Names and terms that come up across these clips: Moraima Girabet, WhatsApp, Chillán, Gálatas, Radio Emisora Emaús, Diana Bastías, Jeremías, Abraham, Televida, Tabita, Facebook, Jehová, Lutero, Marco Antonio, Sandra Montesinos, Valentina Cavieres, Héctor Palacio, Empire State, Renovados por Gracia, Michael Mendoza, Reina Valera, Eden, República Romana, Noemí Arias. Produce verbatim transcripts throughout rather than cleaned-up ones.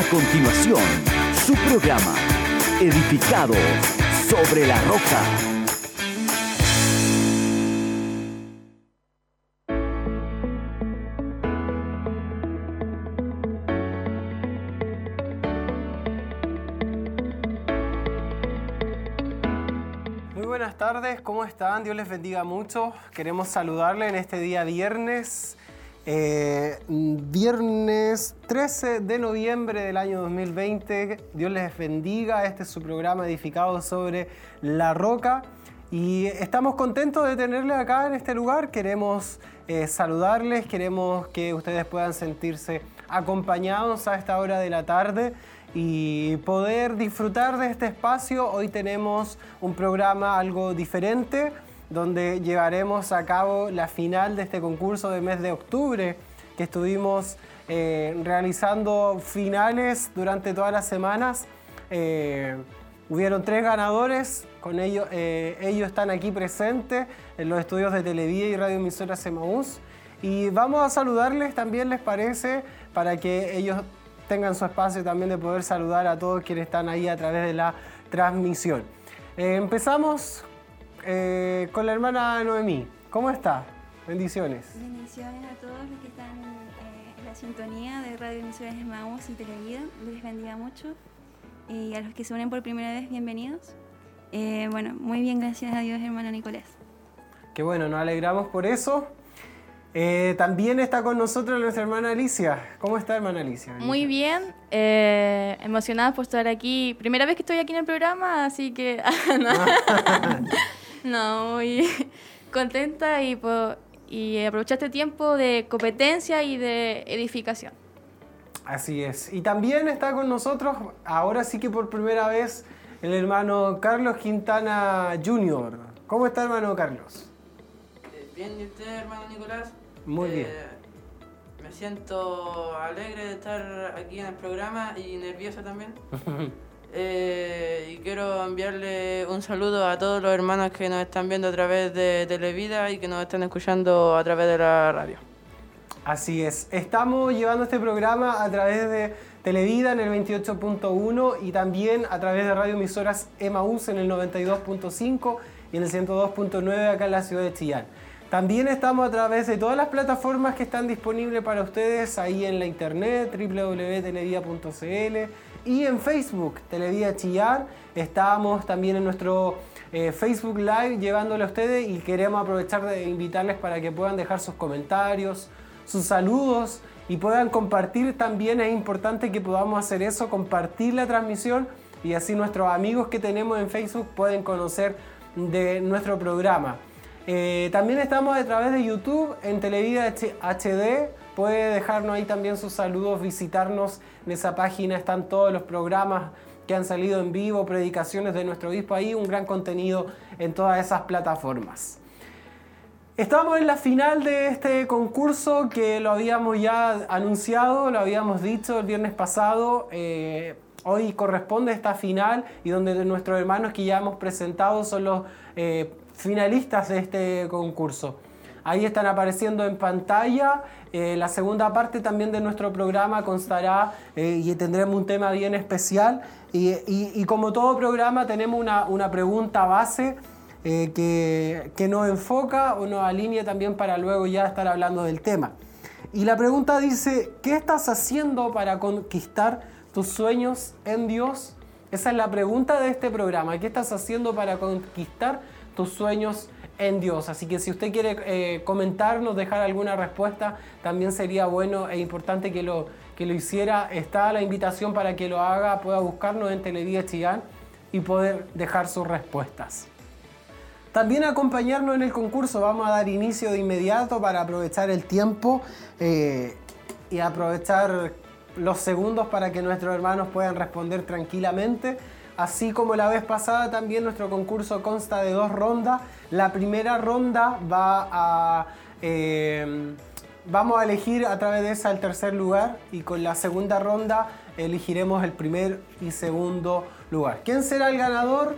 A continuación, su programa, Edificado sobre la Roca. Buenas tardes, ¿cómo están? Dios les bendiga mucho. Queremos saludarle en este día viernes, eh, viernes trece de noviembre del año dos mil veinte. Dios les bendiga. Este es su programa Edificado sobre la Roca. Y estamos contentos de tenerle acá en este lugar. Queremos eh, saludarles, queremos que ustedes puedan sentirse acompañados a esta hora de la tarde y poder disfrutar de este espacio. Hoy tenemos un programa algo diferente, donde llevaremos a cabo la final de este concurso de mes de octubre, que estuvimos eh, realizando finales durante todas las semanas. Eh, Hubieron tres ganadores, con ellos, eh, ellos están aquí presentes en los estudios de Televía y Radio Emisora Emaús. Y vamos a saludarles también, ¿les parece? Para que ellos tengan su espacio también de poder saludar a todos quienes están ahí a través de la transmisión. Eh, empezamos eh, con la hermana Noemí. ¿Cómo está? Bendiciones. Bendiciones a todos los que están eh, en la sintonía de Radio Emisora Emaús y Televida. Les bendiga mucho. Y a los que se unen por primera vez, bienvenidos. Eh, bueno, muy bien, gracias a Dios, hermano Nicolás. Qué bueno, nos alegramos por eso. Eh, también está con nosotros nuestra hermana Alicia. ¿Cómo está, hermana Alicia? Muy bien, eh, emocionada por estar aquí. Primera vez que estoy aquí en el programa, así que... no, muy contenta y, y aprovechar este tiempo de competencia y de edificación. Así es. Y también está con nosotros, ahora sí que por primera vez, el hermano Carlos Quintana junior ¿Cómo está, hermano Carlos? Bien, ¿y usted, hermano Nicolás? Muy eh, bien. Me siento alegre de estar aquí en el programa y nervioso también. eh, y quiero enviarle un saludo a todos los hermanos que nos están viendo a través de Televida y que nos están escuchando a través de la radio. Así es. Estamos llevando este programa a través de Televida en el veintiocho punto uno y también a través de Radio Emisoras Emaús en el noventa y dos punto cinco y en el ciento dos punto nueve acá en la ciudad de Chillán. También estamos a través de todas las plataformas que están disponibles para ustedes ahí en la internet, doble u doble u doble u punto televida punto c l y en Facebook, Televida Chillán. Estamos también en nuestro Eh, Facebook Live llevándole a ustedes y queremos aprovechar de invitarles para que puedan dejar sus comentarios, sus saludos y puedan compartir también. Es importante que podamos hacer eso, compartir la transmisión y así nuestros amigos que tenemos en Facebook pueden conocer de nuestro programa. Eh, también estamos a través de YouTube en Televida H D. Puede dejarnos ahí también sus saludos, visitarnos en esa página. Están todos los programas que han salido en vivo, predicaciones de nuestro obispo ahí, un gran contenido en todas esas plataformas. Estamos en la final de este concurso que lo habíamos ya anunciado, lo habíamos dicho el viernes pasado. Eh, hoy corresponde esta final y donde nuestros hermanos que ya hemos presentado son los eh, finalistas de este concurso. Ahí están apareciendo en pantalla. Eh, la segunda parte también de nuestro programa constará eh, y tendremos un tema bien especial. Y, y, y como todo programa tenemos una, una pregunta base eh, que, que nos enfoca o nos alinea también para luego ya estar hablando del tema. Y la pregunta dice, ¿qué estás haciendo para conquistar tus sueños en Dios? Esa es la pregunta de este programa. ¿Qué estás haciendo para conquistar tus sueños en Dios? Así que si usted quiere eh, comentarnos, dejar alguna respuesta, también sería bueno e importante que lo, que lo hiciera. Está la invitación para que lo haga, pueda buscarnos en Televida Chillán y poder dejar sus respuestas. También acompañarnos en el concurso. Vamos a dar inicio de inmediato para aprovechar el tiempo eh, y aprovechar los segundos para que nuestros hermanos puedan responder tranquilamente. Así como la vez pasada, también nuestro concurso consta de dos rondas. La primera ronda va a, eh, vamos a elegir a través de esa el tercer lugar y con la segunda ronda elegiremos el primer y segundo lugar. ¿Quién será el ganador?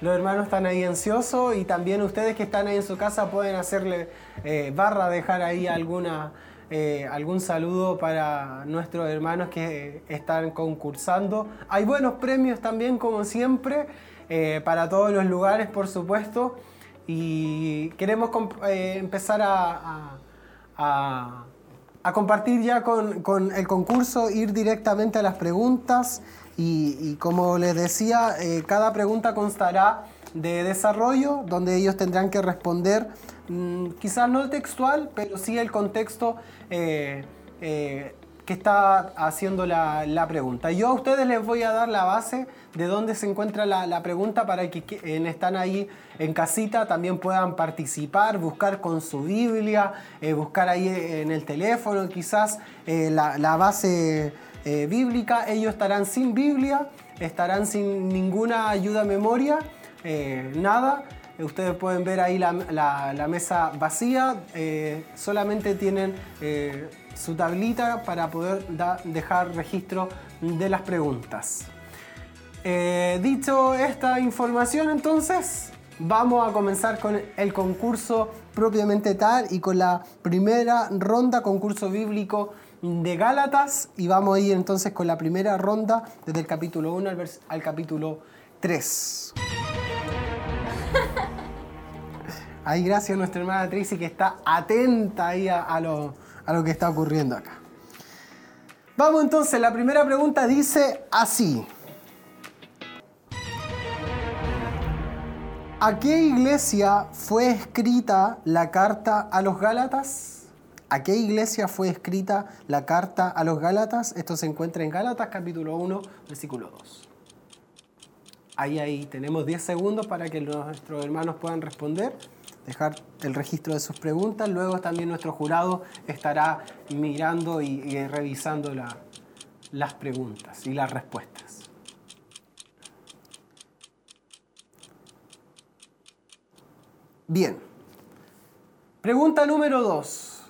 Los hermanos están ahí ansiosos y también ustedes que están ahí en su casa pueden hacerle eh, barra, dejar ahí alguna eh, algún saludo para nuestros hermanos que están concursando. Hay buenos premios también, como siempre, eh, para todos los lugares, por supuesto. Y queremos eh, empezar a, a, a, a compartir ya con, con el concurso, ir directamente a las preguntas. Y, y como les decía, eh, cada pregunta constará de desarrollo, donde ellos tendrán que responder, mmm, quizás no textual, pero sí el contexto eh, eh, que está haciendo la, la pregunta. Yo a ustedes les voy a dar la base de dónde se encuentra la, la pregunta para que quienes están ahí en casita también puedan participar, buscar con su Biblia, eh, buscar ahí en el teléfono quizás eh, la, la base eh, bíblica. Ellos estarán sin Biblia, estarán sin ninguna ayuda a memoria, eh, nada. Ustedes pueden ver ahí la, la, la mesa vacía, eh, solamente tienen eh, su tablita para poder da, dejar registro de las preguntas. Eh, dicho esta información, entonces, vamos a comenzar con el concurso propiamente tal y con la primera ronda, concurso bíblico de Gálatas, y vamos a ir entonces con la primera ronda desde el capítulo uno al, vers- al capítulo tres. Ahí gracias a nuestra hermana Tracy que está atenta ahí a, a, lo, a lo que está ocurriendo acá. Vamos entonces, la primera pregunta dice así. ¿A qué iglesia fue escrita la carta a los Gálatas? ¿A qué iglesia fue escrita la carta a los Gálatas? Esto se encuentra en Gálatas capítulo uno, versículo dos. Ahí, ahí, tenemos diez segundos para que nuestros hermanos puedan responder, dejar el registro de sus preguntas. Luego también nuestro jurado estará mirando y, y revisando la, las preguntas y las respuestas. Bien. Pregunta número dos.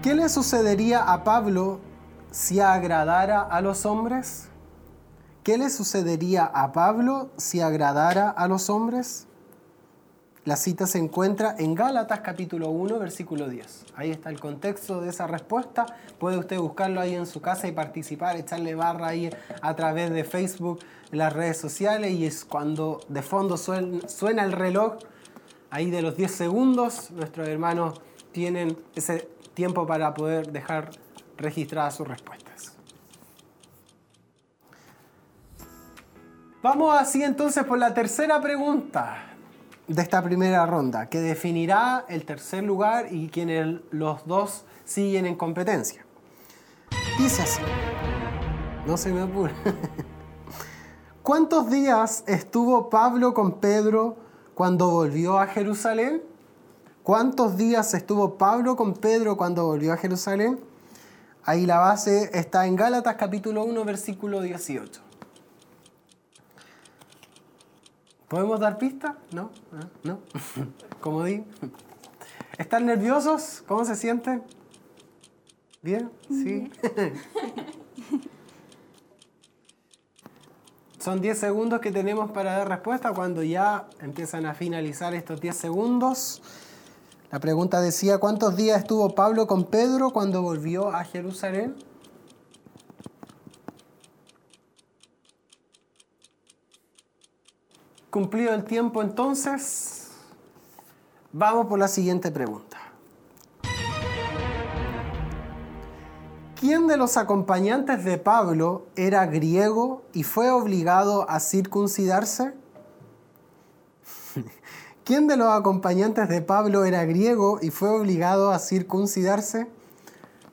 ¿Qué le sucedería a Pablo si agradara a los hombres? ¿Qué le sucedería a Pablo si agradara a los hombres? La cita se encuentra en Gálatas capítulo uno, versículo diez. Ahí está el contexto de esa respuesta. Puede usted buscarlo ahí en su casa y participar, echarle barra ahí a través de Facebook, las redes sociales, y es cuando de fondo suena, suena el reloj, ahí de los diez segundos, nuestros hermanos tienen ese tiempo para poder dejar registradas sus respuestas. Vamos así entonces por la tercera pregunta de esta primera ronda, que definirá el tercer lugar y quienes los dos siguen en competencia. Dice así, no se me apure. ¿Cuántos días estuvo Pablo con Pedro cuando volvió a Jerusalén? ¿Cuántos días estuvo Pablo con Pedro cuando volvió a Jerusalén? Ahí la base está en Gálatas capítulo uno, versículo dieciocho. ¿Podemos dar pista? ¿No? ¿No? Como di. ¿Están nerviosos? ¿Cómo se sienten? ¿Bien? ¿Sí? Son diez segundos que tenemos para dar respuesta. Cuando ya empiezan a finalizar estos diez segundos, la pregunta decía, ¿cuántos días estuvo Pablo con Pedro cuando volvió a Jerusalén? Cumplido el tiempo entonces, vamos por la siguiente pregunta. ¿Quién de los acompañantes de Pablo era griego y fue obligado a circuncidarse? ¿Quién de los acompañantes de Pablo era griego y fue obligado a circuncidarse?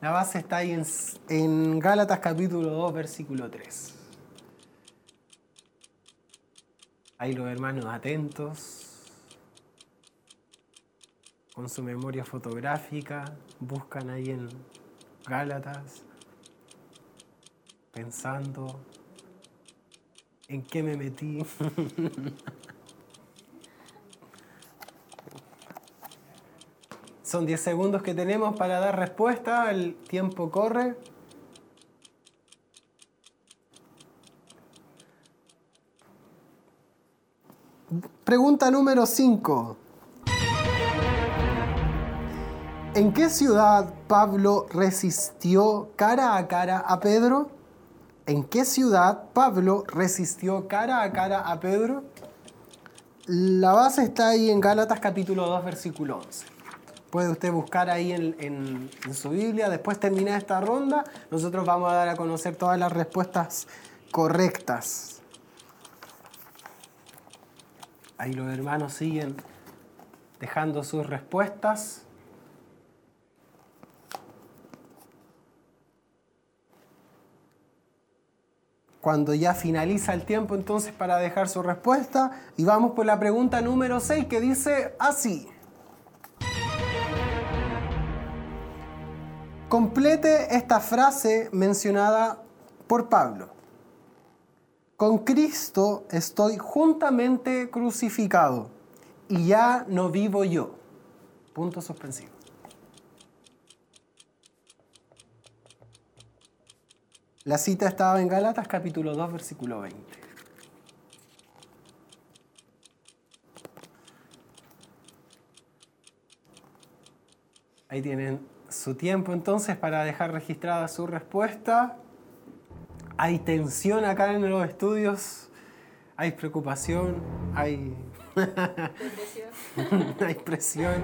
La base está ahí en, en Gálatas capítulo dos, versículo tres. Ahí los hermanos atentos, con su memoria fotográfica, buscan ahí en Gálatas, pensando en qué me metí. Son diez segundos que tenemos para dar respuesta, el tiempo corre. Pregunta número cinco. ¿En qué ciudad Pablo resistió cara a cara a Pedro? ¿En qué ciudad Pablo resistió cara a cara a Pedro? La base está ahí en Gálatas capítulo dos, versículo once. Puede usted buscar ahí en, en, en su Biblia. Después termina esta ronda, nosotros vamos a dar a conocer todas las respuestas correctas. Ahí los hermanos siguen dejando sus respuestas. Cuando ya finaliza el tiempo, entonces, para dejar su respuesta, y vamos por la pregunta número seis, que dice así: complete esta frase mencionada por Pablo. Con Cristo estoy juntamente crucificado y ya no vivo yo. Punto suspensivo. La cita estaba en Gálatas capítulo dos, versículo veinte. Ahí tienen su tiempo entonces para dejar registrada su respuesta. Hay tensión acá en los estudios, hay preocupación, hay... hay presión.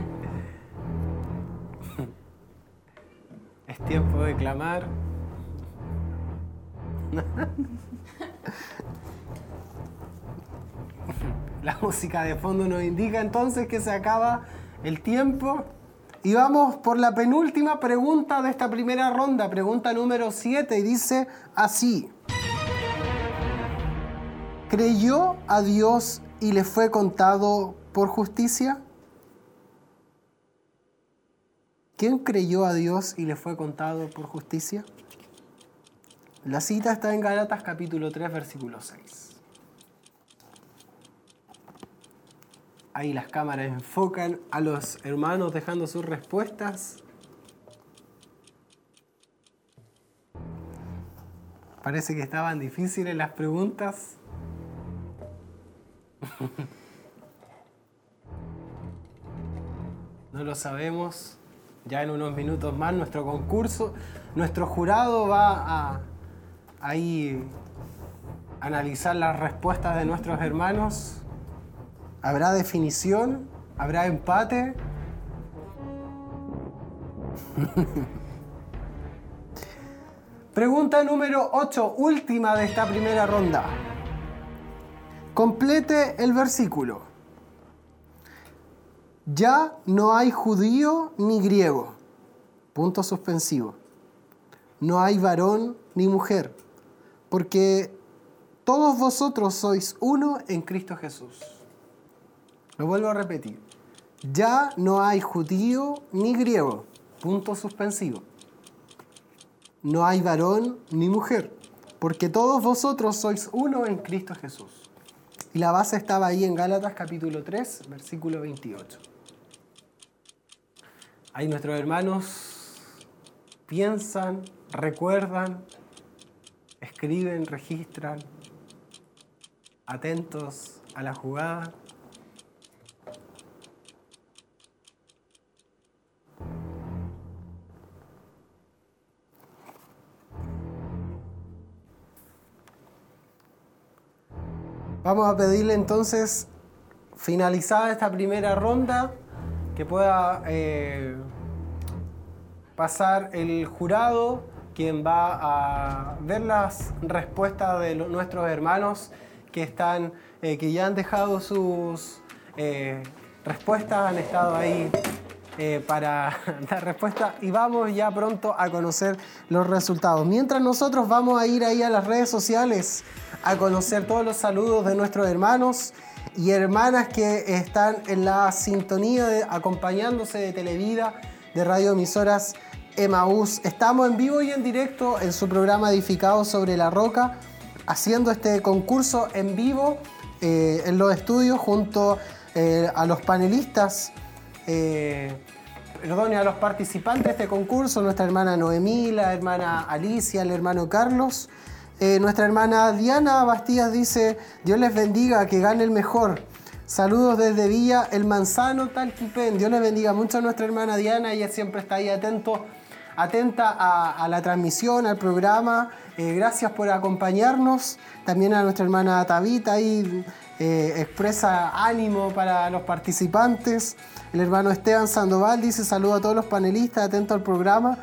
Es tiempo de clamar. La música de fondo nos indica entonces que se acaba el tiempo. Y vamos por la penúltima pregunta de esta primera ronda, pregunta número siete, y dice así: ¿creyó a Dios y le fue contado por justicia? ¿Quién creyó a Dios y le fue contado por justicia? La cita está en Gálatas capítulo tres, versículo seis. Ahí las cámaras enfocan a los hermanos dejando sus respuestas. Parece que estaban difíciles las preguntas. No lo sabemos. Ya en unos minutos más nuestro concurso, nuestro jurado va a ahí analizar las respuestas de nuestros hermanos. ¿Habrá definición? ¿Habrá empate? Pregunta número ocho, última de esta primera ronda. Complete el versículo. Ya no hay judío ni griego. Punto suspensivo. No hay varón ni mujer, porque todos vosotros sois uno en Cristo Jesús. Lo vuelvo a repetir. Ya no hay judío ni griego. Punto suspensivo. No hay varón ni mujer, porque todos vosotros sois uno en Cristo Jesús. Y la base estaba ahí en Gálatas capítulo tres, versículo veintiocho. Ahí nuestros hermanos piensan, recuerdan, escriben, registran, atentos a la jugada. Vamos a pedirle entonces, finalizada esta primera ronda, que pueda eh, pasar el jurado, quien va a ver las respuestas de lo, nuestros hermanos que, están, eh, que ya han dejado sus eh, respuestas, han estado ahí eh, para dar respuesta, y vamos ya pronto a conocer los resultados. Mientras, nosotros vamos a ir ahí a las redes sociales a conocer todos los saludos de nuestros hermanos y hermanas que están en la sintonía de, acompañándose de Televida, de Radio Emisoras Emaús. Estamos en vivo y en directo en su programa Edificado sobre la Roca, haciendo este concurso en vivo eh, en los estudios junto eh, a los panelistas, eh, perdone, a los participantes de este concurso, nuestra hermana Noemí, la hermana Alicia, el hermano Carlos. Eh, nuestra hermana Diana Bastías dice: Dios les bendiga, que gane el mejor. Saludos desde Villa El Manzano Talquipén. Dios les bendiga mucho a nuestra hermana Diana. Ella siempre está ahí atento, atenta a, a la transmisión, al programa. Eh, gracias por acompañarnos. También a nuestra hermana Tabita. Ahí eh, expresa ánimo para los participantes. El hermano Esteban Sandoval dice: saludo a todos los panelistas, atento al programa.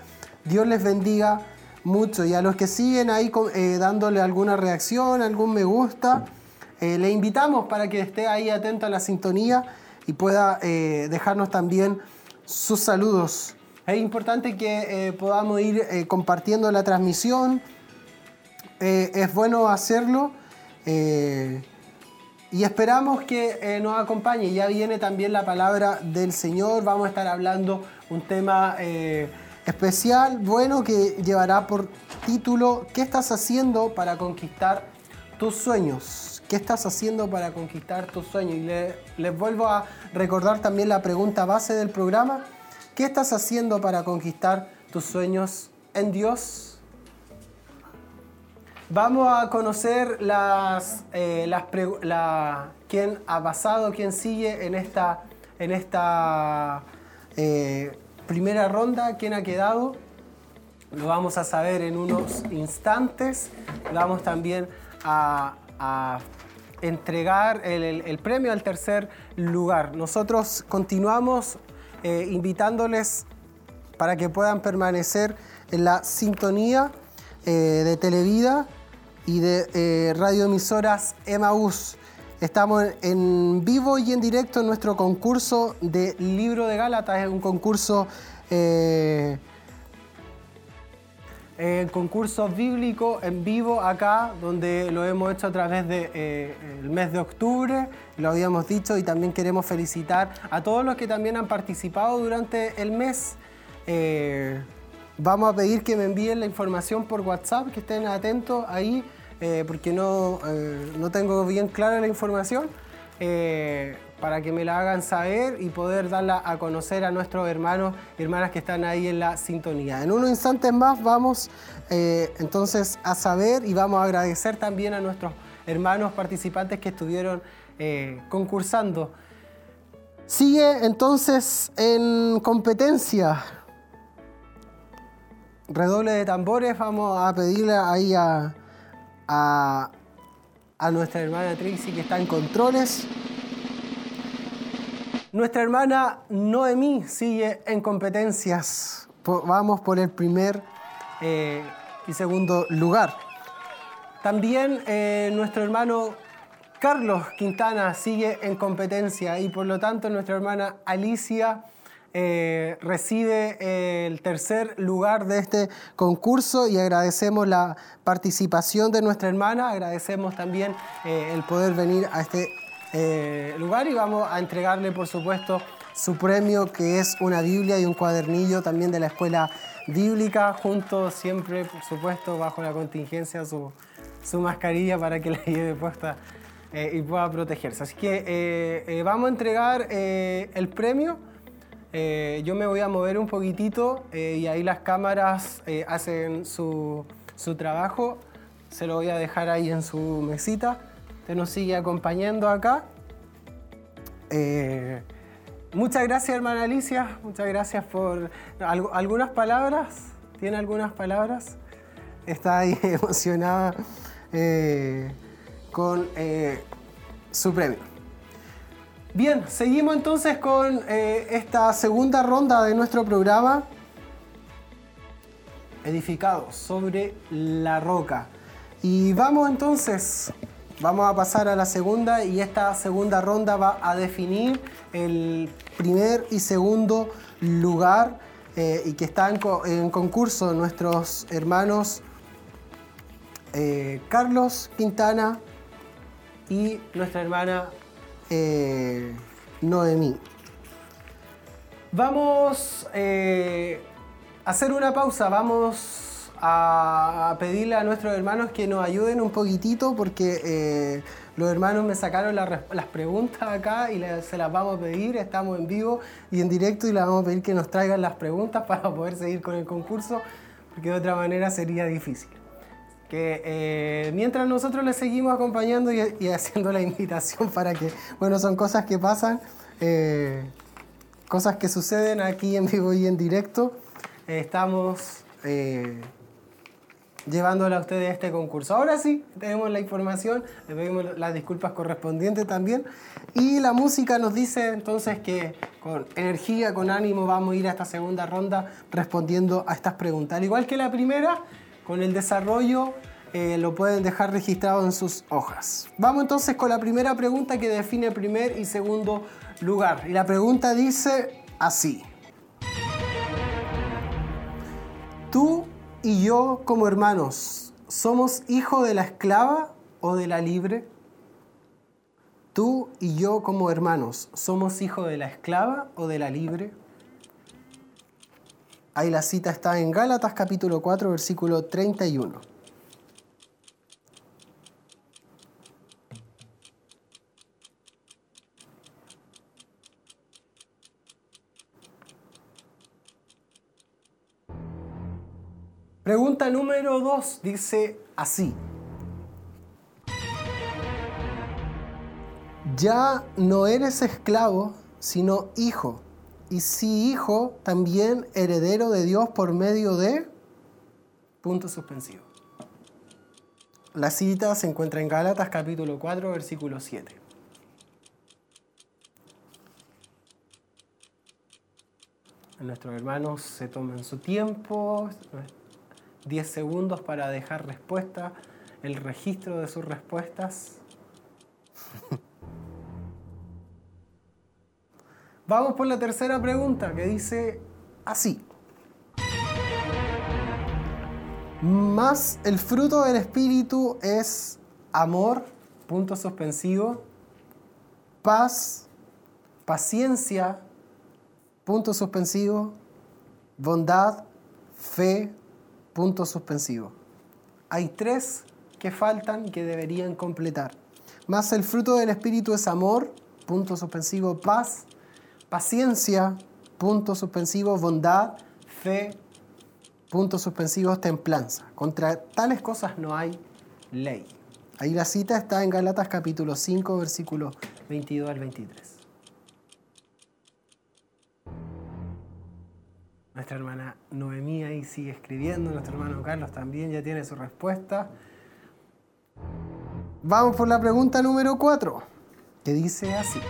Dios les bendiga mucho. Y a los que siguen ahí eh, dándole alguna reacción, algún me gusta... Eh, le invitamos para que esté ahí atento a la sintonía y pueda eh, dejarnos también sus saludos. Es importante que eh, podamos ir eh, compartiendo la transmisión. Eh, es bueno hacerlo eh, y esperamos que eh, nos acompañe. Ya viene también la palabra del Señor. Vamos a estar hablando un tema eh, especial, bueno, que llevará por título ¿qué estás haciendo para conquistar tus sueños? ¿Qué estás haciendo para conquistar tus sueños? Y le, les vuelvo a recordar también la pregunta base del programa. ¿Qué estás haciendo para conquistar tus sueños en Dios? Vamos a conocer las, eh, las la, quién ha pasado, quién sigue en esta, en esta eh, primera ronda, quién ha quedado. Lo vamos a saber en unos instantes. Vamos también a... a entregar el, el, el premio al tercer lugar. Nosotros continuamos eh, invitándoles para que puedan permanecer en la sintonía eh, de Televida y de eh, Radio Emisoras Emaús. Estamos en vivo y en directo en nuestro concurso de Libro de Gálatas. Es un concurso, eh, el concurso bíblico en vivo acá, donde lo hemos hecho a través del eh, mes de octubre, lo habíamos dicho, y también queremos felicitar a todos los que también han participado durante el mes. Eh, vamos a pedir que me envíen la información por WhatsApp, que estén atentos ahí, eh, porque no, eh, no tengo bien clara la información, eh, para que me la hagan saber y poder darla a conocer a nuestros hermanos y hermanas que están ahí en la sintonía. En unos instantes más vamos eh, entonces a saber, y vamos a agradecer también a nuestros hermanos participantes que estuvieron eh, concursando. Sigue entonces en competencia. Redoble de tambores, vamos a pedirle ahí a, a, a nuestra hermana Trixie, que está en controles. Nuestra hermana Noemí sigue en competencias. Vamos por el primer eh, y segundo lugar. También eh, nuestro hermano Carlos Quintana sigue en competencia, y por lo tanto nuestra hermana Alicia eh, recibe el tercer lugar de este concurso, y agradecemos la participación de nuestra hermana. Agradecemos también eh, el poder venir a este Eh, lugar, y vamos a entregarle por supuesto su premio, que es una Biblia y un cuadernillo también de la escuela bíblica, junto siempre por supuesto bajo la contingencia su, su mascarilla para que la lleve puesta eh, y pueda protegerse. Así que eh, eh, vamos a entregar eh, el premio. Eh, yo me voy a mover un poquitito eh, y ahí las cámaras eh, hacen su, su trabajo. Se lo voy a dejar ahí en su mesita. Usted nos sigue acompañando acá. Eh, muchas gracias, hermana Alicia. Muchas gracias por... ¿Alg- algunas palabras? ¿Tiene algunas palabras? Está ahí emocionada eh, con eh, su premio. Bien, seguimos entonces con eh, esta segunda ronda de nuestro programa. Edificado sobre la roca. Y vamos entonces... Vamos a pasar a la segunda, y esta segunda ronda va a definir el primer y segundo lugar eh, y que están en concurso nuestros hermanos eh, Carlos Quintana y nuestra hermana eh, Noemí. Vamos eh, a hacer una pausa, vamos... a pedirle a nuestros hermanos que nos ayuden un poquitito, porque eh, los hermanos me sacaron la, las preguntas acá, y la, se las vamos a pedir. Estamos en vivo y en directo, y les vamos a pedir que nos traigan las preguntas para poder seguir con el concurso, porque de otra manera sería difícil. que eh, mientras nosotros les seguimos acompañando y, y haciendo la invitación para que, bueno, son cosas que pasan, eh, cosas que suceden aquí en vivo y en directo, eh, estamos eh, llevándole a ustedes este concurso. Ahora sí, tenemos la información, les pedimos las disculpas correspondientes también, y la música nos dice entonces que con energía, con ánimo, vamos a ir a esta segunda ronda respondiendo a estas preguntas. Al igual que la primera, con el desarrollo eh, lo pueden dejar registrado en sus hojas. Vamos entonces con la primera pregunta que define primer y segundo lugar. Y la pregunta dice así. ¿Tú y yo como hermanos somos hijos de la esclava o de la libre? ¿Tú y yo como hermanos somos hijos de la esclava o de la libre? Ahí la cita está en Gálatas capítulo cuatro, versículo treinta y uno. Pregunta número dos dice así. Ya no eres esclavo, sino hijo. Y si hijo, también heredero de Dios por medio de punto suspensivo. La cita se encuentra en Gálatas capítulo cuatro, versículo siete. Nuestros hermanos se toman su tiempo, diez segundos para dejar respuesta, el registro de sus respuestas. Vamos por la tercera pregunta, que dice así. Más el fruto del Espíritu es amor, punto suspensivo, paz, paciencia, punto suspensivo, bondad, fe, punto suspensivo. Hay tres que faltan que deberían completar. Más el fruto del Espíritu es amor, punto suspensivo, paz, paciencia, punto suspensivo, bondad, fe, punto suspensivo, templanza. Contra tales cosas no hay ley. Ahí la cita está en Gálatas capítulo cinco, versículos veintidós al veintitrés. Nuestra hermana Noemí ahí sigue escribiendo, nuestro hermano Carlos también ya tiene su respuesta. Vamos por la pregunta número cuatro, que dice así.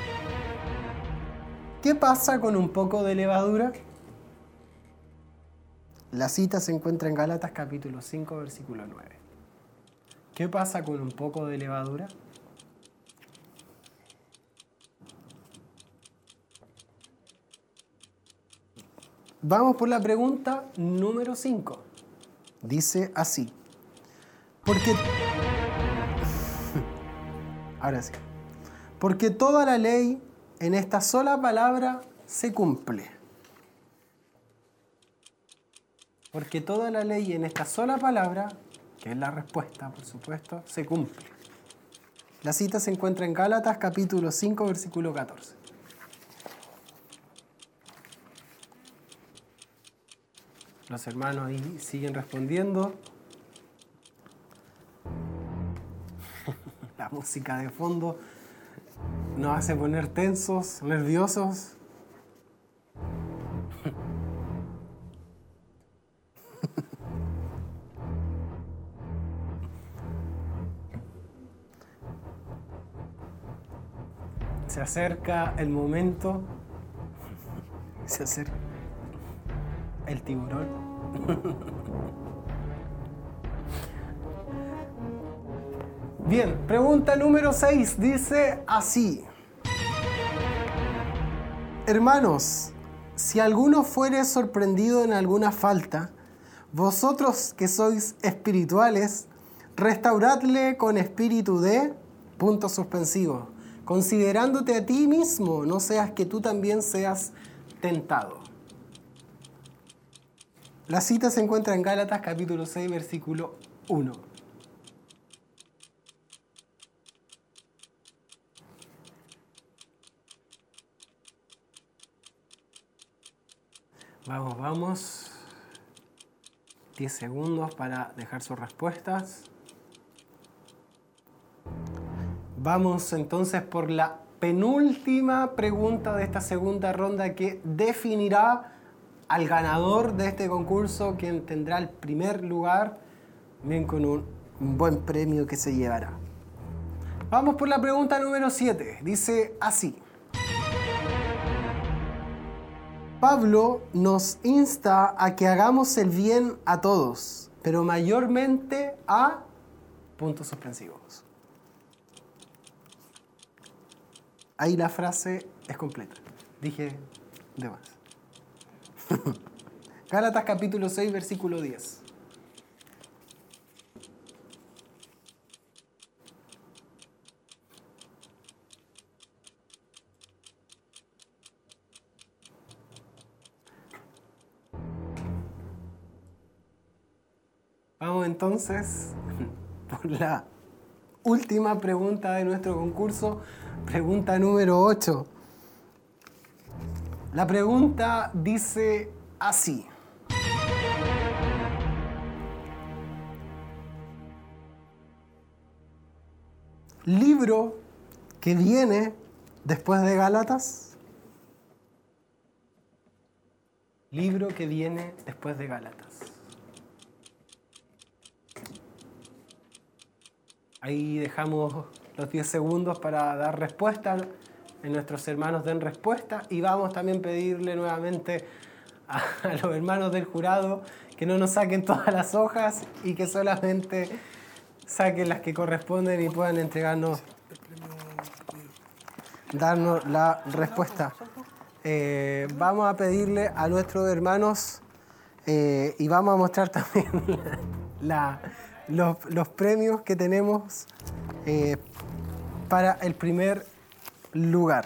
¿Qué pasa con un poco de levadura? La cita se encuentra en Gálatas capítulo cinco, versículo nueve. ¿Qué pasa con un poco de levadura? Vamos por la pregunta número cinco. Dice así. Porque... Ahora sí. Porque toda la ley... en esta sola palabra se cumple. Porque toda la ley en esta sola palabra, que es la respuesta, por supuesto, se cumple. La cita se encuentra en Gálatas, capítulo cinco, versículo catorce. Los hermanos ahí siguen respondiendo. La música de fondo nos hace poner tensos, nerviosos. Se acerca el momento. Se acerca el tiburón. Bien, pregunta número seis dice así. Hermanos, si alguno fuere sorprendido en alguna falta, vosotros que sois espirituales, restauradle con espíritu de punto suspensivo, considerándote a ti mismo, no seas que tú también seas tentado. La cita se encuentra en Gálatas capítulo seis, versículo uno. Vamos, vamos. diez segundos para dejar sus respuestas. Vamos entonces por la penúltima pregunta de esta segunda ronda que definirá al ganador de este concurso, quien tendrá el primer lugar, bien con un buen premio que se llevará. Vamos por la pregunta número siete. Dice así. Pablo nos insta a que hagamos el bien a todos, pero mayormente a puntos suspensivos. Ahí la frase es completa. Dije de más. Gálatas capítulo seis, versículo diez. Vamos entonces por la última pregunta de nuestro concurso, pregunta número ocho. La pregunta dice así. Libro que viene después de Gálatas. Libro que viene después de Gálatas. Ahí dejamos los diez segundos para dar respuesta en nuestros hermanos den respuesta, y vamos también a pedirle nuevamente a, a los hermanos del jurado que no nos saquen todas las hojas y que solamente saquen las que corresponden y puedan entregarnos, darnos la respuesta. Eh, vamos a pedirle a nuestros hermanos eh, y vamos a mostrar también la... la Los, los premios que tenemos eh, para el primer lugar.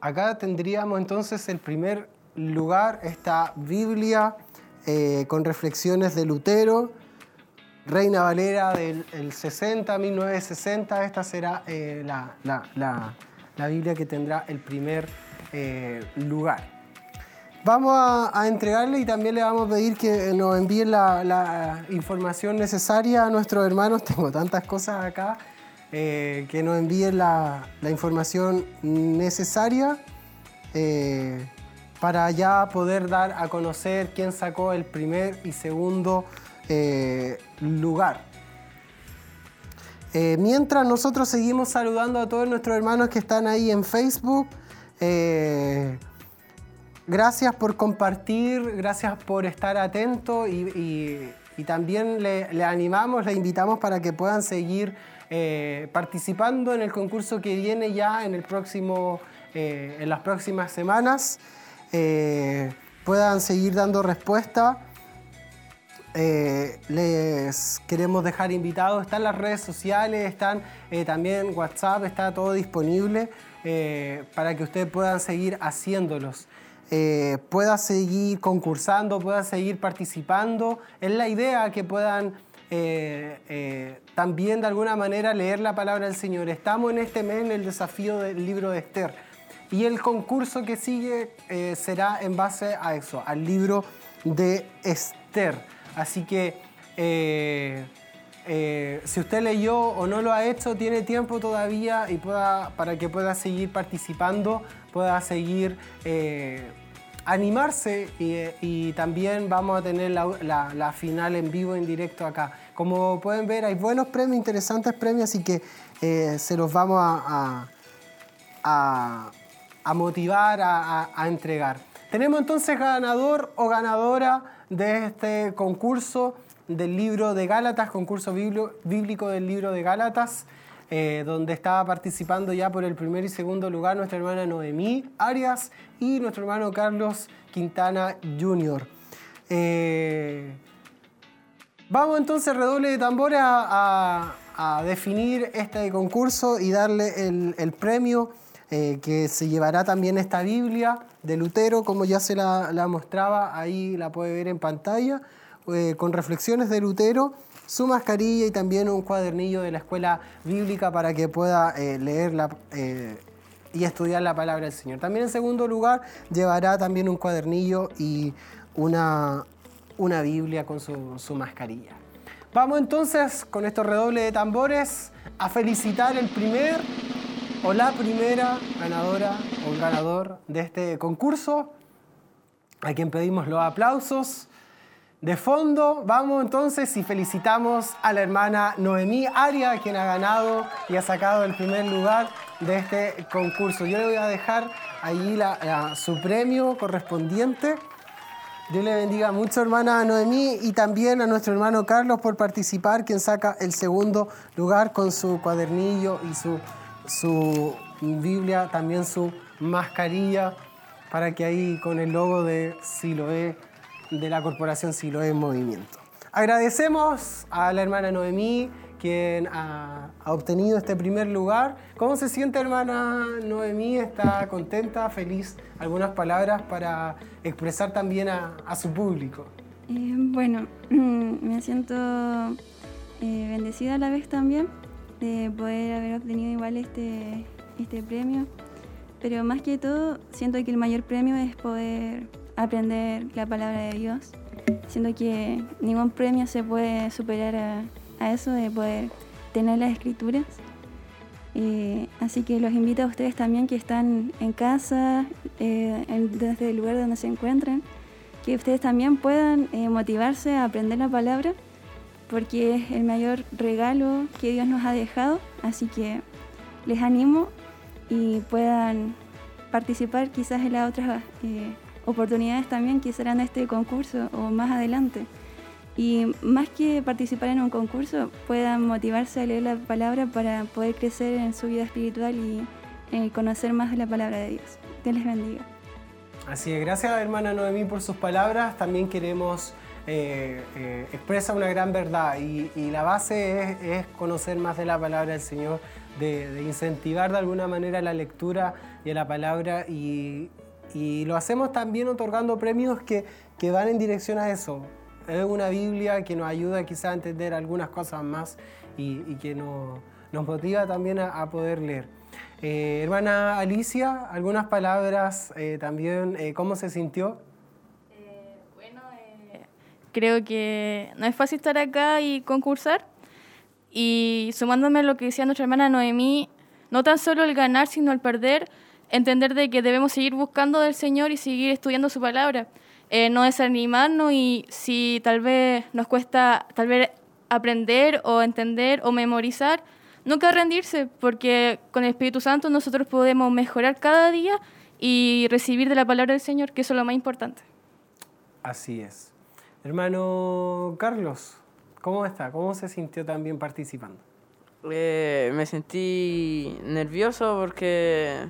Acá tendríamos entonces el primer lugar, esta Biblia eh, con reflexiones de Lutero, Reina Valera del el sesenta, mil novecientos sesenta. Esta será eh, la... la, la La Biblia que tendrá el primer eh, lugar. Vamos a, a entregarle y también le vamos a pedir que nos envíen la, la información necesaria a nuestros hermanos. Tengo tantas cosas acá. Eh, que nos envíen la, la información necesaria eh, para ya poder dar a conocer quién sacó el primer y segundo eh, lugar. Eh, mientras nosotros seguimos saludando a todos nuestros hermanos que están ahí en Facebook, eh, gracias por compartir, gracias por estar atentos y, y, y también le, le animamos, le invitamos para que puedan seguir eh, participando en el concurso que viene ya en, el próximo, eh, en las próximas semanas, eh, puedan seguir dando respuesta. Eh, les queremos dejar invitados, están las redes sociales, están eh, también WhatsApp, está todo disponible eh, para que ustedes puedan seguir haciéndolos, eh, puedan seguir concursando, puedan seguir participando. Es la idea que puedan eh, eh, también de alguna manera leer la palabra del Señor. Estamos en este mes en el desafío del libro de Ester y el concurso que sigue eh, será en base a eso, al libro de Ester. Así que eh, eh, si usted leyó o no lo ha hecho, tiene tiempo todavía y pueda, para que pueda seguir participando, pueda seguir eh, animarse y, y también vamos a tener la, la, la final en vivo, en directo acá. Como pueden ver, hay buenos premios, interesantes premios, así que eh, se los vamos a, a, a, a motivar, a, a, a entregar. Tenemos entonces ganador o ganadora de este concurso del libro de Gálatas, concurso bíblico del libro de Gálatas, eh, donde estaba participando ya por el primer y segundo lugar nuestra hermana Noemí Arias y nuestro hermano Carlos Quintana junior Eh, vamos entonces, redoble de tambores, a, a, a definir este concurso y darle el, el premio eh, que se llevará también esta Biblia de Lutero, como ya se la, la mostraba, ahí la puede ver en pantalla, eh, con reflexiones de Lutero, su mascarilla y también un cuadernillo de la escuela bíblica para que pueda eh, leer la, eh, y estudiar la palabra del Señor. También en segundo lugar llevará también un cuadernillo y una, una Biblia con su, su mascarilla. Vamos entonces con estos redobles de tambores a felicitar el primer o la primera ganadora o ganador de este concurso, a quien pedimos los aplausos de fondo. Vamos entonces y felicitamos a la hermana Noemí Arias, quien ha ganado y ha sacado el primer lugar de este concurso. Yo le voy a dejar allí la, la, su premio correspondiente. Dios le bendiga mucho, hermana Noemí, y también a nuestro hermano Carlos por participar, quien saca el segundo lugar con su cuadernillo y su, su Biblia, también su mascarilla, para que ahí con el logo de Siloé, de la Corporación Siloé en Movimiento. Agradecemos a la hermana Noemí, quien ha, ha obtenido este primer lugar. ¿Cómo se siente, hermana Noemí? ¿Está contenta, feliz? Algunas palabras para expresar también a, a su público. Eh, bueno, me siento eh, bendecida a la vez también de poder haber obtenido igual este, este premio. Pero más que todo, siento que el mayor premio es poder aprender la palabra de Dios. Siento que ningún premio se puede superar a, a eso de poder tener las escrituras. Eh, así que los invito a ustedes también que están en casa, eh, en, desde el lugar donde se encuentran, que ustedes también puedan eh, motivarse a aprender la palabra, porque es el mayor regalo que Dios nos ha dejado. Así que les animo y puedan participar quizás en las otras eh, oportunidades también que serán de este concurso o más adelante. Y más que participar en un concurso, puedan motivarse a leer la palabra para poder crecer en su vida espiritual y eh, conocer más de la palabra de Dios. Dios les bendiga. Así es, gracias a la hermana Noemí por sus palabras. También queremos eh, eh, expresar una gran verdad y, y la base es, es conocer más de la palabra del Señor, de, de incentivar de alguna manera la lectura y a la palabra y, y lo hacemos también otorgando premios que, que van en dirección a eso. Es una Biblia que nos ayuda quizá a entender algunas cosas más y, y que no, nos motiva también a, a poder leer. Eh, hermana Alicia, algunas palabras eh, también, eh, ¿cómo se sintió? Eh, bueno, eh, creo que no es fácil estar acá y concursar. Y sumándome a lo que decía nuestra hermana Noemí, no tan solo el ganar, sino el perder, entender de que debemos seguir buscando del Señor y seguir estudiando su palabra. Eh, no desanimarnos y si tal vez nos cuesta tal vez aprender o entender o memorizar, nunca rendirse, porque con el Espíritu Santo nosotros podemos mejorar cada día y recibir de la palabra del Señor, que eso es lo más importante. Así es. Hermano Carlos, ¿cómo está? ¿Cómo se sintió también participando? Eh, me sentí nervioso porque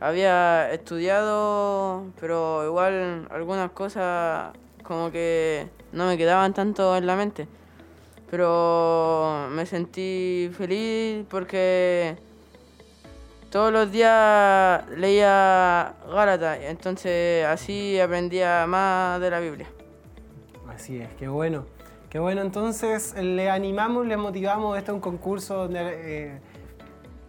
había estudiado, pero igual algunas cosas como que no me quedaban tanto en la mente. Pero me sentí feliz porque todos los días leía Gálatas, entonces así aprendía más de la Biblia. Así es, qué bueno. Qué bueno, entonces le animamos, le motivamos. Este es un concurso donde Eh,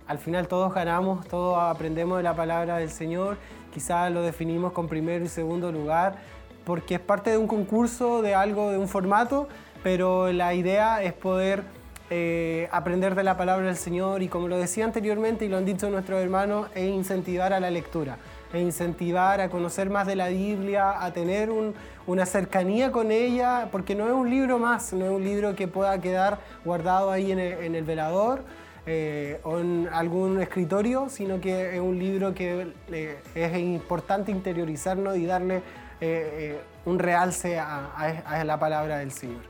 al final todos ganamos, todos aprendemos de la palabra del Señor. Quizás lo definimos con primero y segundo lugar, porque es parte de un concurso, de algo, de un formato, pero la idea es poder eh, aprender de la palabra del Señor y, como lo decía anteriormente y lo han dicho nuestros hermanos, es incentivar a la lectura, es incentivar a conocer más de la Biblia, a tener un, una cercanía con ella, porque no es un libro más, no es un libro que pueda quedar guardado ahí en el, en el velador, Eh, o en algún escritorio, sino que es un libro que eh, es importante interiorizarnos y darle eh, eh, un realce a, a, a la palabra del Señor.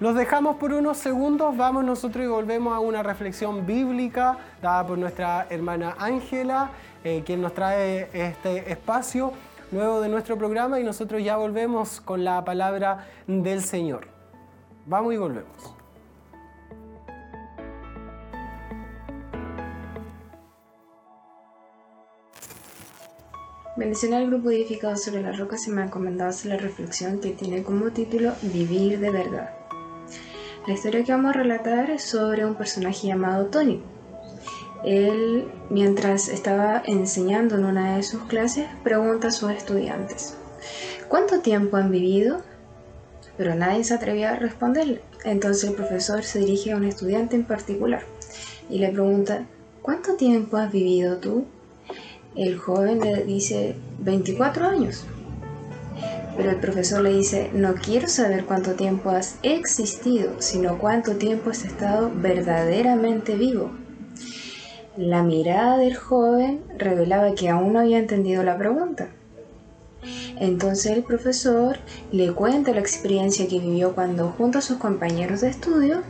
Los dejamos por unos segundos, vamos nosotros y volvemos a una reflexión bíblica dada por nuestra hermana Ángela, eh, quien nos trae este espacio nuevo de nuestro programa, y nosotros ya volvemos con la palabra del Señor. Vamos y volvemos. Mencionar al grupo Edificado sobre la Roca se me ha encomendado hacer la reflexión que tiene como título Vivir de Verdad. La historia que vamos a relatar es sobre un personaje llamado Tony. Él, mientras estaba enseñando en una de sus clases, pregunta a sus estudiantes: ¿cuánto tiempo han vivido? Pero nadie se atrevía a responderle. Entonces el profesor se dirige a un estudiante en particular y le pregunta: ¿cuánto tiempo has vivido tú? El joven le dice: veinticuatro años. Pero el profesor le dice: no quiero saber cuánto tiempo has existido, sino cuánto tiempo has estado verdaderamente vivo. La mirada del joven revelaba que aún no había entendido la pregunta. Entonces el profesor le cuenta la experiencia que vivió cuando, junto a sus compañeros de estudio,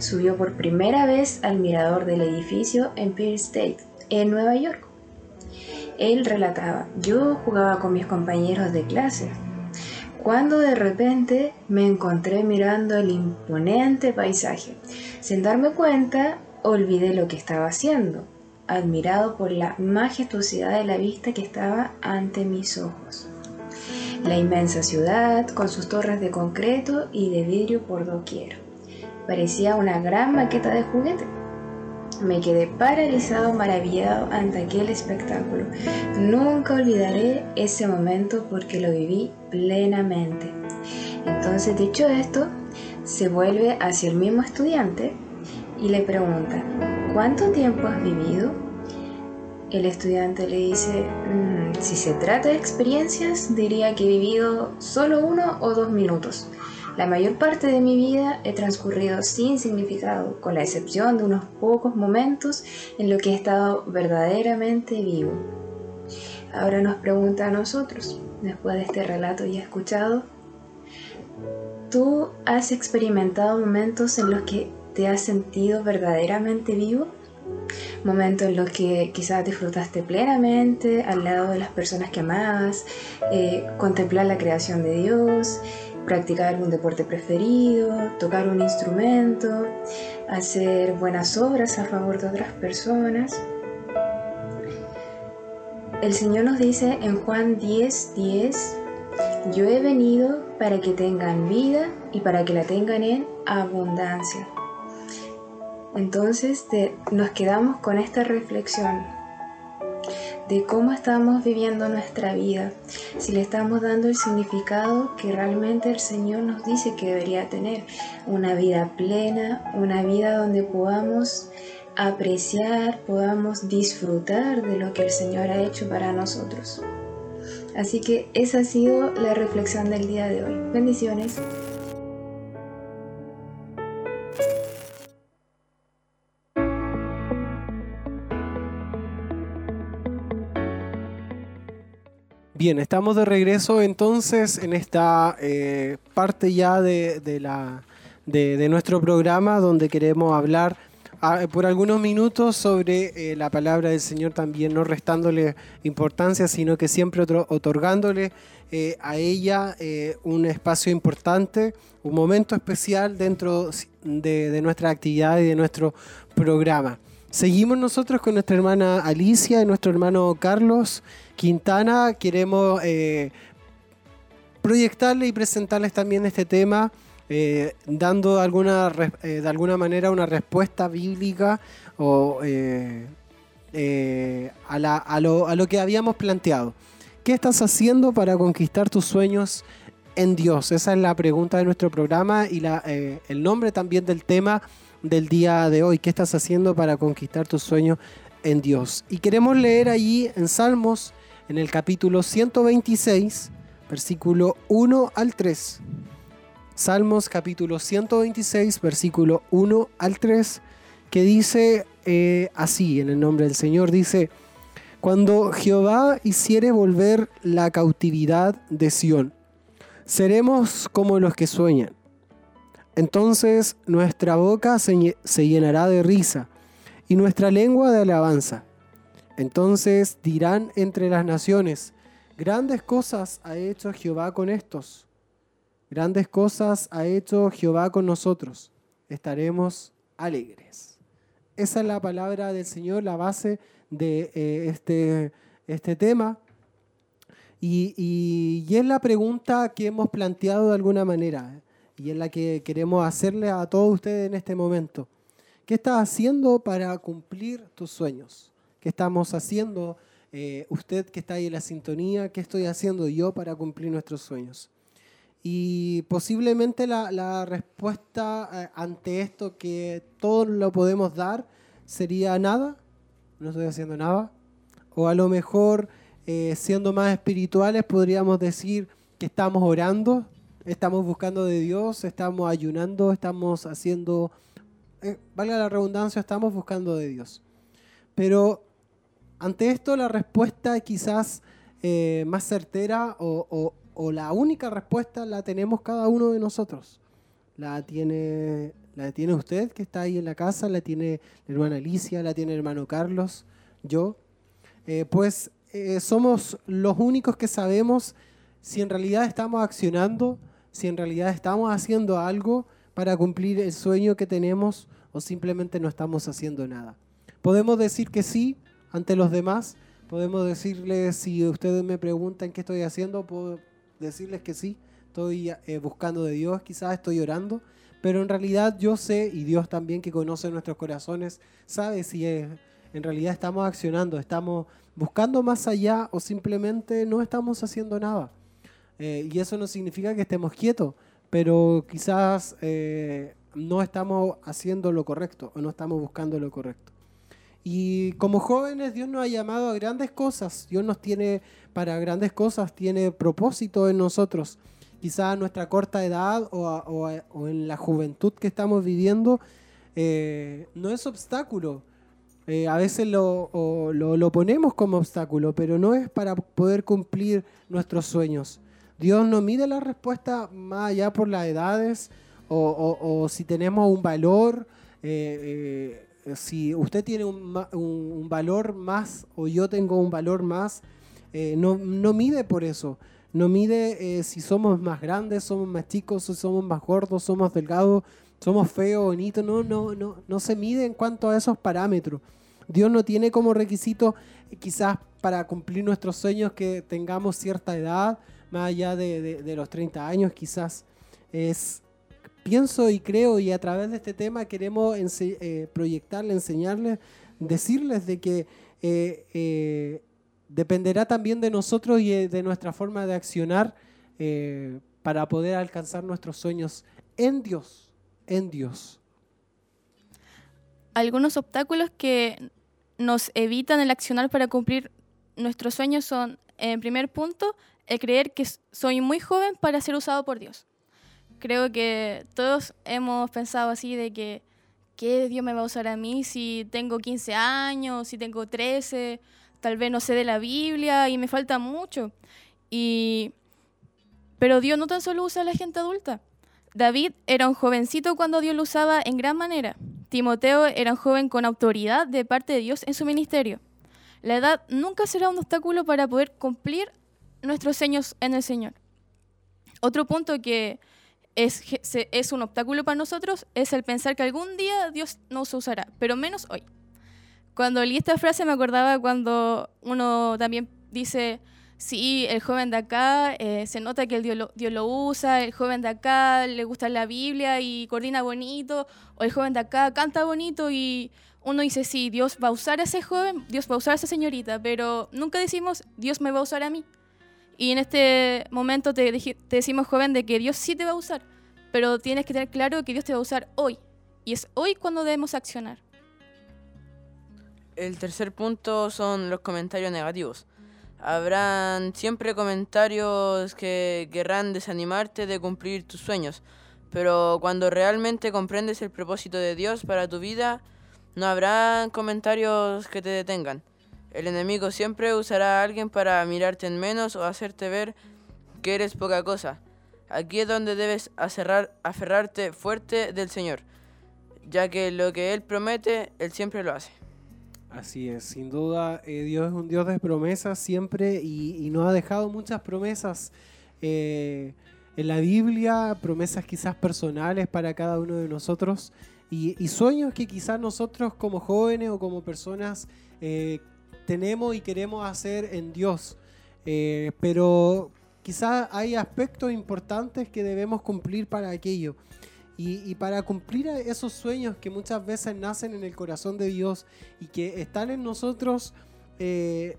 subió por primera vez al mirador del edificio Empire State, en Nueva York. Él relataba: yo jugaba con mis compañeros de clase, cuando de repente me encontré mirando el imponente paisaje. Sin darme cuenta, olvidé lo que estaba haciendo, admirado por la majestuosidad de la vista que estaba ante mis ojos. La inmensa ciudad, con sus torres de concreto y de vidrio por doquier, parecía una gran maqueta de juguete. Me quedé paralizado, maravillado ante aquel espectáculo. Nunca olvidaré ese momento porque lo viví plenamente. Entonces, dicho esto, se vuelve hacia el mismo estudiante y le pregunta: ¿cuánto tiempo has vivido? El estudiante le dice: mmm, si se trata de experiencias, diría que he vivido solo uno o dos minutos. La mayor parte de mi vida he transcurrido sin significado, con la excepción de unos pocos momentos en los que he estado verdaderamente vivo. Ahora nos pregunta a nosotros, después de este relato ya escuchado: ¿tú has experimentado momentos en los que te has sentido verdaderamente vivo? Momentos en los que quizás disfrutaste plenamente al lado de las personas que amabas, eh, contemplar la creación de Dios, practicar un deporte preferido, tocar un instrumento, hacer buenas obras a favor de otras personas. El Señor nos dice en Juan diez, diez: yo he venido para que tengan vida y para que la tengan en abundancia. Entonces te, nos quedamos con esta reflexión de cómo estamos viviendo nuestra vida, si le estamos dando el significado que realmente el Señor nos dice que debería tener: una vida plena, una vida donde podamos apreciar, podamos disfrutar de lo que el Señor ha hecho para nosotros. Así que esa ha sido la reflexión del día de hoy. Bendiciones. Bien, estamos de regreso entonces en esta eh, parte ya de, de, la, de, de nuestro programa, donde queremos hablar a, por algunos minutos sobre eh, la palabra del Señor, también no restándole importancia, sino que siempre otro, otorgándole eh, a ella eh, un espacio importante, un momento especial dentro de, de nuestra actividad y de nuestro programa. Seguimos nosotros con nuestra hermana Alicia y nuestro hermano Carlos Quintana. Queremos eh, proyectarle y presentarles también este tema, eh, dando alguna, eh, de alguna manera una respuesta bíblica o, eh, eh, a, la, a, lo, a lo que habíamos planteado. ¿Qué estás haciendo para conquistar tus sueños en Dios? Esa es la pregunta de nuestro programa y la, eh, el nombre también del tema del día de hoy: ¿qué estás haciendo para conquistar tus sueños en Dios? Y queremos leer allí en Salmos, en el capítulo ciento veintiséis, versículo uno al tres. Salmos capítulo ciento veintiséis, versículo uno al tres, que dice eh, así, en el nombre del Señor, dice: cuando Jehová hiciere volver la cautividad de Sión, seremos como los que sueñan. Entonces nuestra boca se, se llenará de risa y nuestra lengua de alabanza. Entonces dirán entre las naciones: grandes cosas ha hecho Jehová con estos. Grandes cosas ha hecho Jehová con nosotros. Estaremos alegres. Esa es la palabra del Señor, la base de eh, este, este tema. Y, y, y es la pregunta que hemos planteado de alguna manera. y es la que queremos hacerle a todos ustedes en este momento. ¿Qué estás haciendo para cumplir tus sueños? ¿Qué estamos haciendo? Eh, usted que está ahí en la sintonía, ¿qué estoy haciendo yo para cumplir nuestros sueños? Y posiblemente la, la respuesta ante esto que todos lo podemos dar sería nada, no estoy haciendo nada. O a lo mejor, eh, siendo más espirituales, podríamos decir que estamos orando, estamos buscando de Dios, estamos ayunando, estamos haciendo, eh, valga la redundancia, estamos buscando de Dios. Pero ante esto la respuesta quizás eh, más certera o, o O la única respuesta la tenemos cada uno de nosotros. La tiene, la tiene usted que está ahí en la casa, la tiene la hermana Alicia, la tiene el hermano Carlos, yo. Eh, pues eh, somos los únicos que sabemos si en realidad estamos accionando, si en realidad estamos haciendo algo para cumplir el sueño que tenemos o simplemente no estamos haciendo nada. Podemos decir que sí ante los demás, podemos decirles, si ustedes me preguntan qué estoy haciendo, puedo decirles que sí, estoy eh, buscando de Dios, quizás estoy orando, pero en realidad yo sé, y Dios también que conoce nuestros corazones, sabe si eh, en realidad estamos accionando, estamos buscando más allá o simplemente no estamos haciendo nada. Eh, y eso no significa que estemos quietos, pero quizás eh, no estamos haciendo lo correcto o no estamos buscando lo correcto. Y como jóvenes, Dios nos ha llamado a grandes cosas. Dios nos tiene para grandes cosas, tiene propósito en nosotros. Quizás a nuestra corta edad o, a, o, a, o en la juventud que estamos viviendo, eh, no es obstáculo. Eh, a veces lo, o, lo, lo ponemos como obstáculo, pero no es para poder cumplir nuestros sueños. Dios no mide la respuesta más allá por las edades o, o, o si tenemos un valor. Eh, eh, Si usted tiene un, un valor más o yo tengo un valor más, eh, no, no mide por eso. No mide eh, si somos más grandes, somos más chicos, si somos más gordos, somos delgados, somos feos, bonitos. No, no, no, no se mide en cuanto a esos parámetros. Dios no tiene como requisito eh, quizás para cumplir nuestros sueños que tengamos cierta edad, más allá de, de, de los treinta años quizás. Es... Pienso y creo, y a través de este tema queremos ense- eh, proyectarle, enseñarles, decirles de que eh, eh, dependerá también de nosotros y de nuestra forma de accionar eh, para poder alcanzar nuestros sueños en Dios, en Dios. Algunos obstáculos que nos evitan el accionar para cumplir nuestros sueños son, en primer punto, el creer que soy muy joven para ser usado por Dios. Creo que todos hemos pensado así de que, ¿qué Dios me va a usar a mí si tengo quince años, si tengo trece? Tal vez no sé de la Biblia y me falta mucho. Y, pero Dios no tan solo usa a la gente adulta. David era un jovencito cuando Dios lo usaba en gran manera. Timoteo era un joven con autoridad de parte de Dios en su ministerio. La edad nunca será un obstáculo para poder cumplir nuestros sueños en el Señor. Otro punto que... Es, es un obstáculo para nosotros, es el pensar que algún día Dios nos usará, pero menos hoy. Cuando leí esta frase me acordaba cuando uno también dice, sí, el joven de acá, eh, se nota que el Dios, lo, Dios lo usa, el joven de acá le gusta la Biblia y coordina bonito, o el joven de acá canta bonito y uno dice, sí, Dios va a usar a ese joven, Dios va a usar a esa señorita, pero nunca decimos, Dios me va a usar a mí. Y en este momento te, te decimos, joven, de que Dios sí te va a usar, pero tienes que tener claro que Dios te va a usar hoy. Y es hoy cuando debemos accionar. El tercer punto son los comentarios negativos. Habrán siempre comentarios que querrán desanimarte de cumplir tus sueños, pero cuando realmente comprendes el propósito de Dios para tu vida, no habrán comentarios que te detengan. El enemigo siempre usará a alguien para mirarte en menos o hacerte ver que eres poca cosa. Aquí es donde debes aferrar, aferrarte fuerte del Señor, ya que lo que Él promete, Él siempre lo hace. Así es, sin duda, eh, Dios es un Dios de promesas siempre y, y nos ha dejado muchas promesas eh, en la Biblia, promesas quizás personales para cada uno de nosotros y, y sueños que quizás nosotros como jóvenes o como personas eh, tenemos y queremos hacer en Dios, eh, pero quizás hay aspectos importantes que debemos cumplir para aquello. Y, y para cumplir esos sueños que muchas veces nacen en el corazón de Dios y que están en nosotros, eh,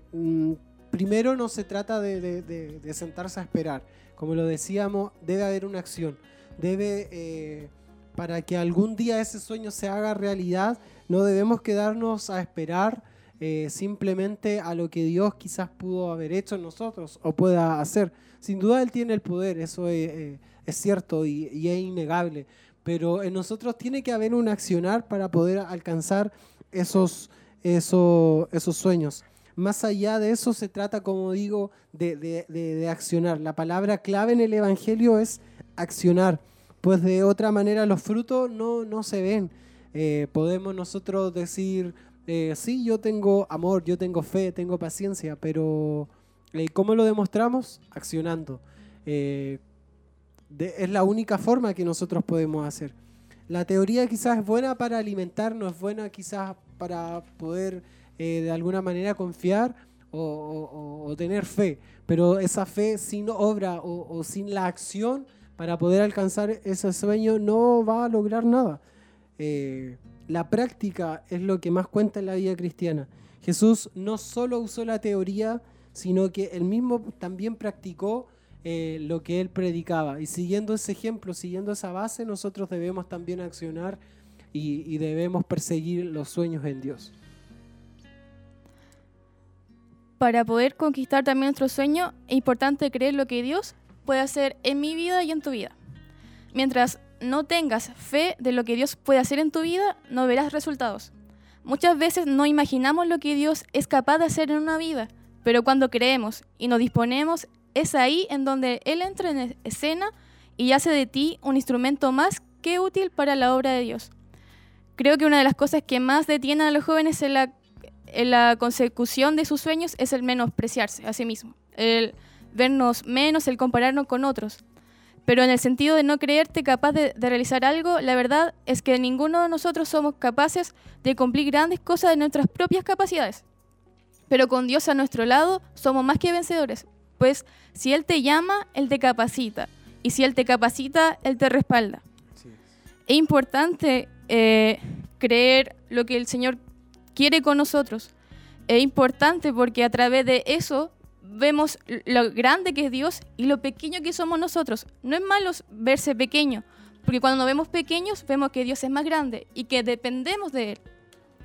primero no se trata de, de, de, de sentarse a esperar. Como lo decíamos, debe haber una acción. Debe, eh, para que algún día ese sueño se haga realidad, no debemos quedarnos a esperar eh, simplemente a lo que Dios quizás pudo haber hecho en nosotros o pueda hacer. Sin duda Él tiene el poder, eso es, eh, es cierto y, y es innegable. Pero en nosotros tiene que haber un accionar para poder alcanzar esos, esos, esos sueños. Más allá de eso se trata, como digo, de, de, de, de accionar. La palabra clave en el Evangelio es accionar, pues de otra manera los frutos no, no se ven. Eh, podemos nosotros decir, eh, sí, yo tengo amor, yo tengo fe, tengo paciencia, pero eh, ¿cómo lo demostramos? Accionando. Eh, de, es la única forma que nosotros podemos hacer. La teoría quizás es buena para alimentarnos, es buena quizás para poder eh, de alguna manera confiar o, o, o tener fe, pero esa fe sin obra o, o sin la acción para poder alcanzar ese sueño no va a lograr nada. Eh, la práctica es lo que más cuenta en la vida cristiana. Jesús no solo usó la teoría, sino que él mismo también practicó Eh, lo que él predicaba, y siguiendo ese ejemplo, siguiendo esa base, nosotros debemos también accionar y, y debemos perseguir los sueños en Dios. Para poder conquistar también nuestro sueño, es importante creer lo que Dios puede hacer en mi vida y en tu vida. Mientras no tengas fe de lo que Dios puede hacer en tu vida, no verás resultados. Muchas veces no imaginamos lo que Dios es capaz de hacer en una vida, pero cuando creemos y nos disponemos, es ahí en donde Él entra en escena y hace de ti un instrumento más que útil para la obra de Dios. Creo que una de las cosas que más detiene a los jóvenes en la, en la consecución de sus sueños es el menospreciarse a sí mismo, el vernos menos, el compararnos con otros. Pero en el sentido de no creerte capaz de, de realizar algo, la verdad es que ninguno de nosotros somos capaces de cumplir grandes cosas de nuestras propias capacidades. Pero con Dios a nuestro lado somos más que vencedores. Pues si Él te llama, Él te capacita. Y si Él te capacita, Él te respalda. Sí. Es importante eh, creer lo que el Señor quiere con nosotros. Es importante porque a través de eso vemos lo grande que es Dios y lo pequeño que somos nosotros. No es malo verse pequeño, porque cuando nos vemos pequeños, vemos que Dios es más grande y que dependemos de Él.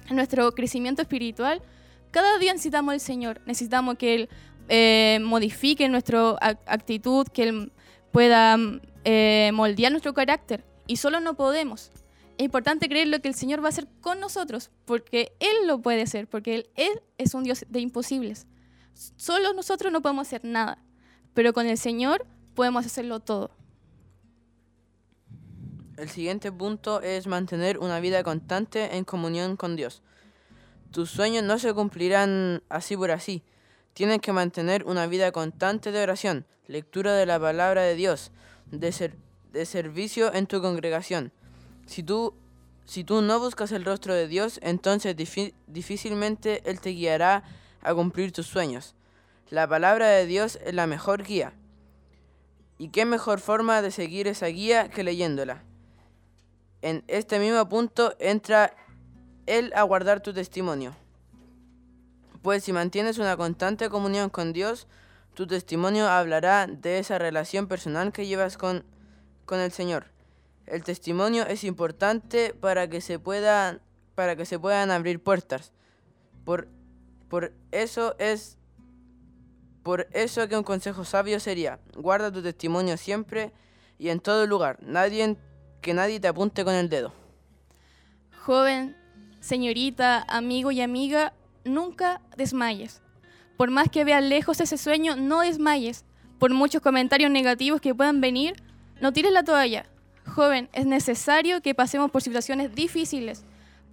En nuestro crecimiento espiritual, cada día necesitamos al Señor. Necesitamos que Él Eh, modifique nuestra actitud, que Él pueda eh, moldear nuestro carácter, y solo no podemos. Es importante creer lo que el Señor va a hacer con nosotros, porque Él lo puede hacer, porque Él, Él es un Dios de imposibles. Solo nosotros no podemos hacer nada, pero con el Señor podemos hacerlo todo. El siguiente punto es mantener una vida constante en comunión con Dios. Tus sueños no se cumplirán así por así. Tienes que mantener una vida constante de oración, lectura de la palabra de Dios, de, ser, de servicio en tu congregación. Si tú, si tú no buscas el rostro de Dios, entonces difi- difícilmente Él te guiará a cumplir tus sueños. La palabra de Dios es la mejor guía. ¿Y qué mejor forma de seguir esa guía que leyéndola? En este mismo punto entra Él a guardar tu testimonio. Pues si mantienes una constante comunión con Dios, tu testimonio hablará de esa relación personal que llevas con, con el Señor. El testimonio es importante para que se puedan, para que se puedan abrir puertas. Por, por eso es por eso que un consejo sabio sería: guarda tu testimonio siempre y en todo lugar, nadie, que nadie te apunte con el dedo. Joven, señorita, amigo y amiga, nunca desmayes. Por más que veas lejos ese sueño, no desmayes. Por muchos comentarios negativos que puedan venir, no tires la toalla. Joven, es necesario que pasemos por situaciones difíciles,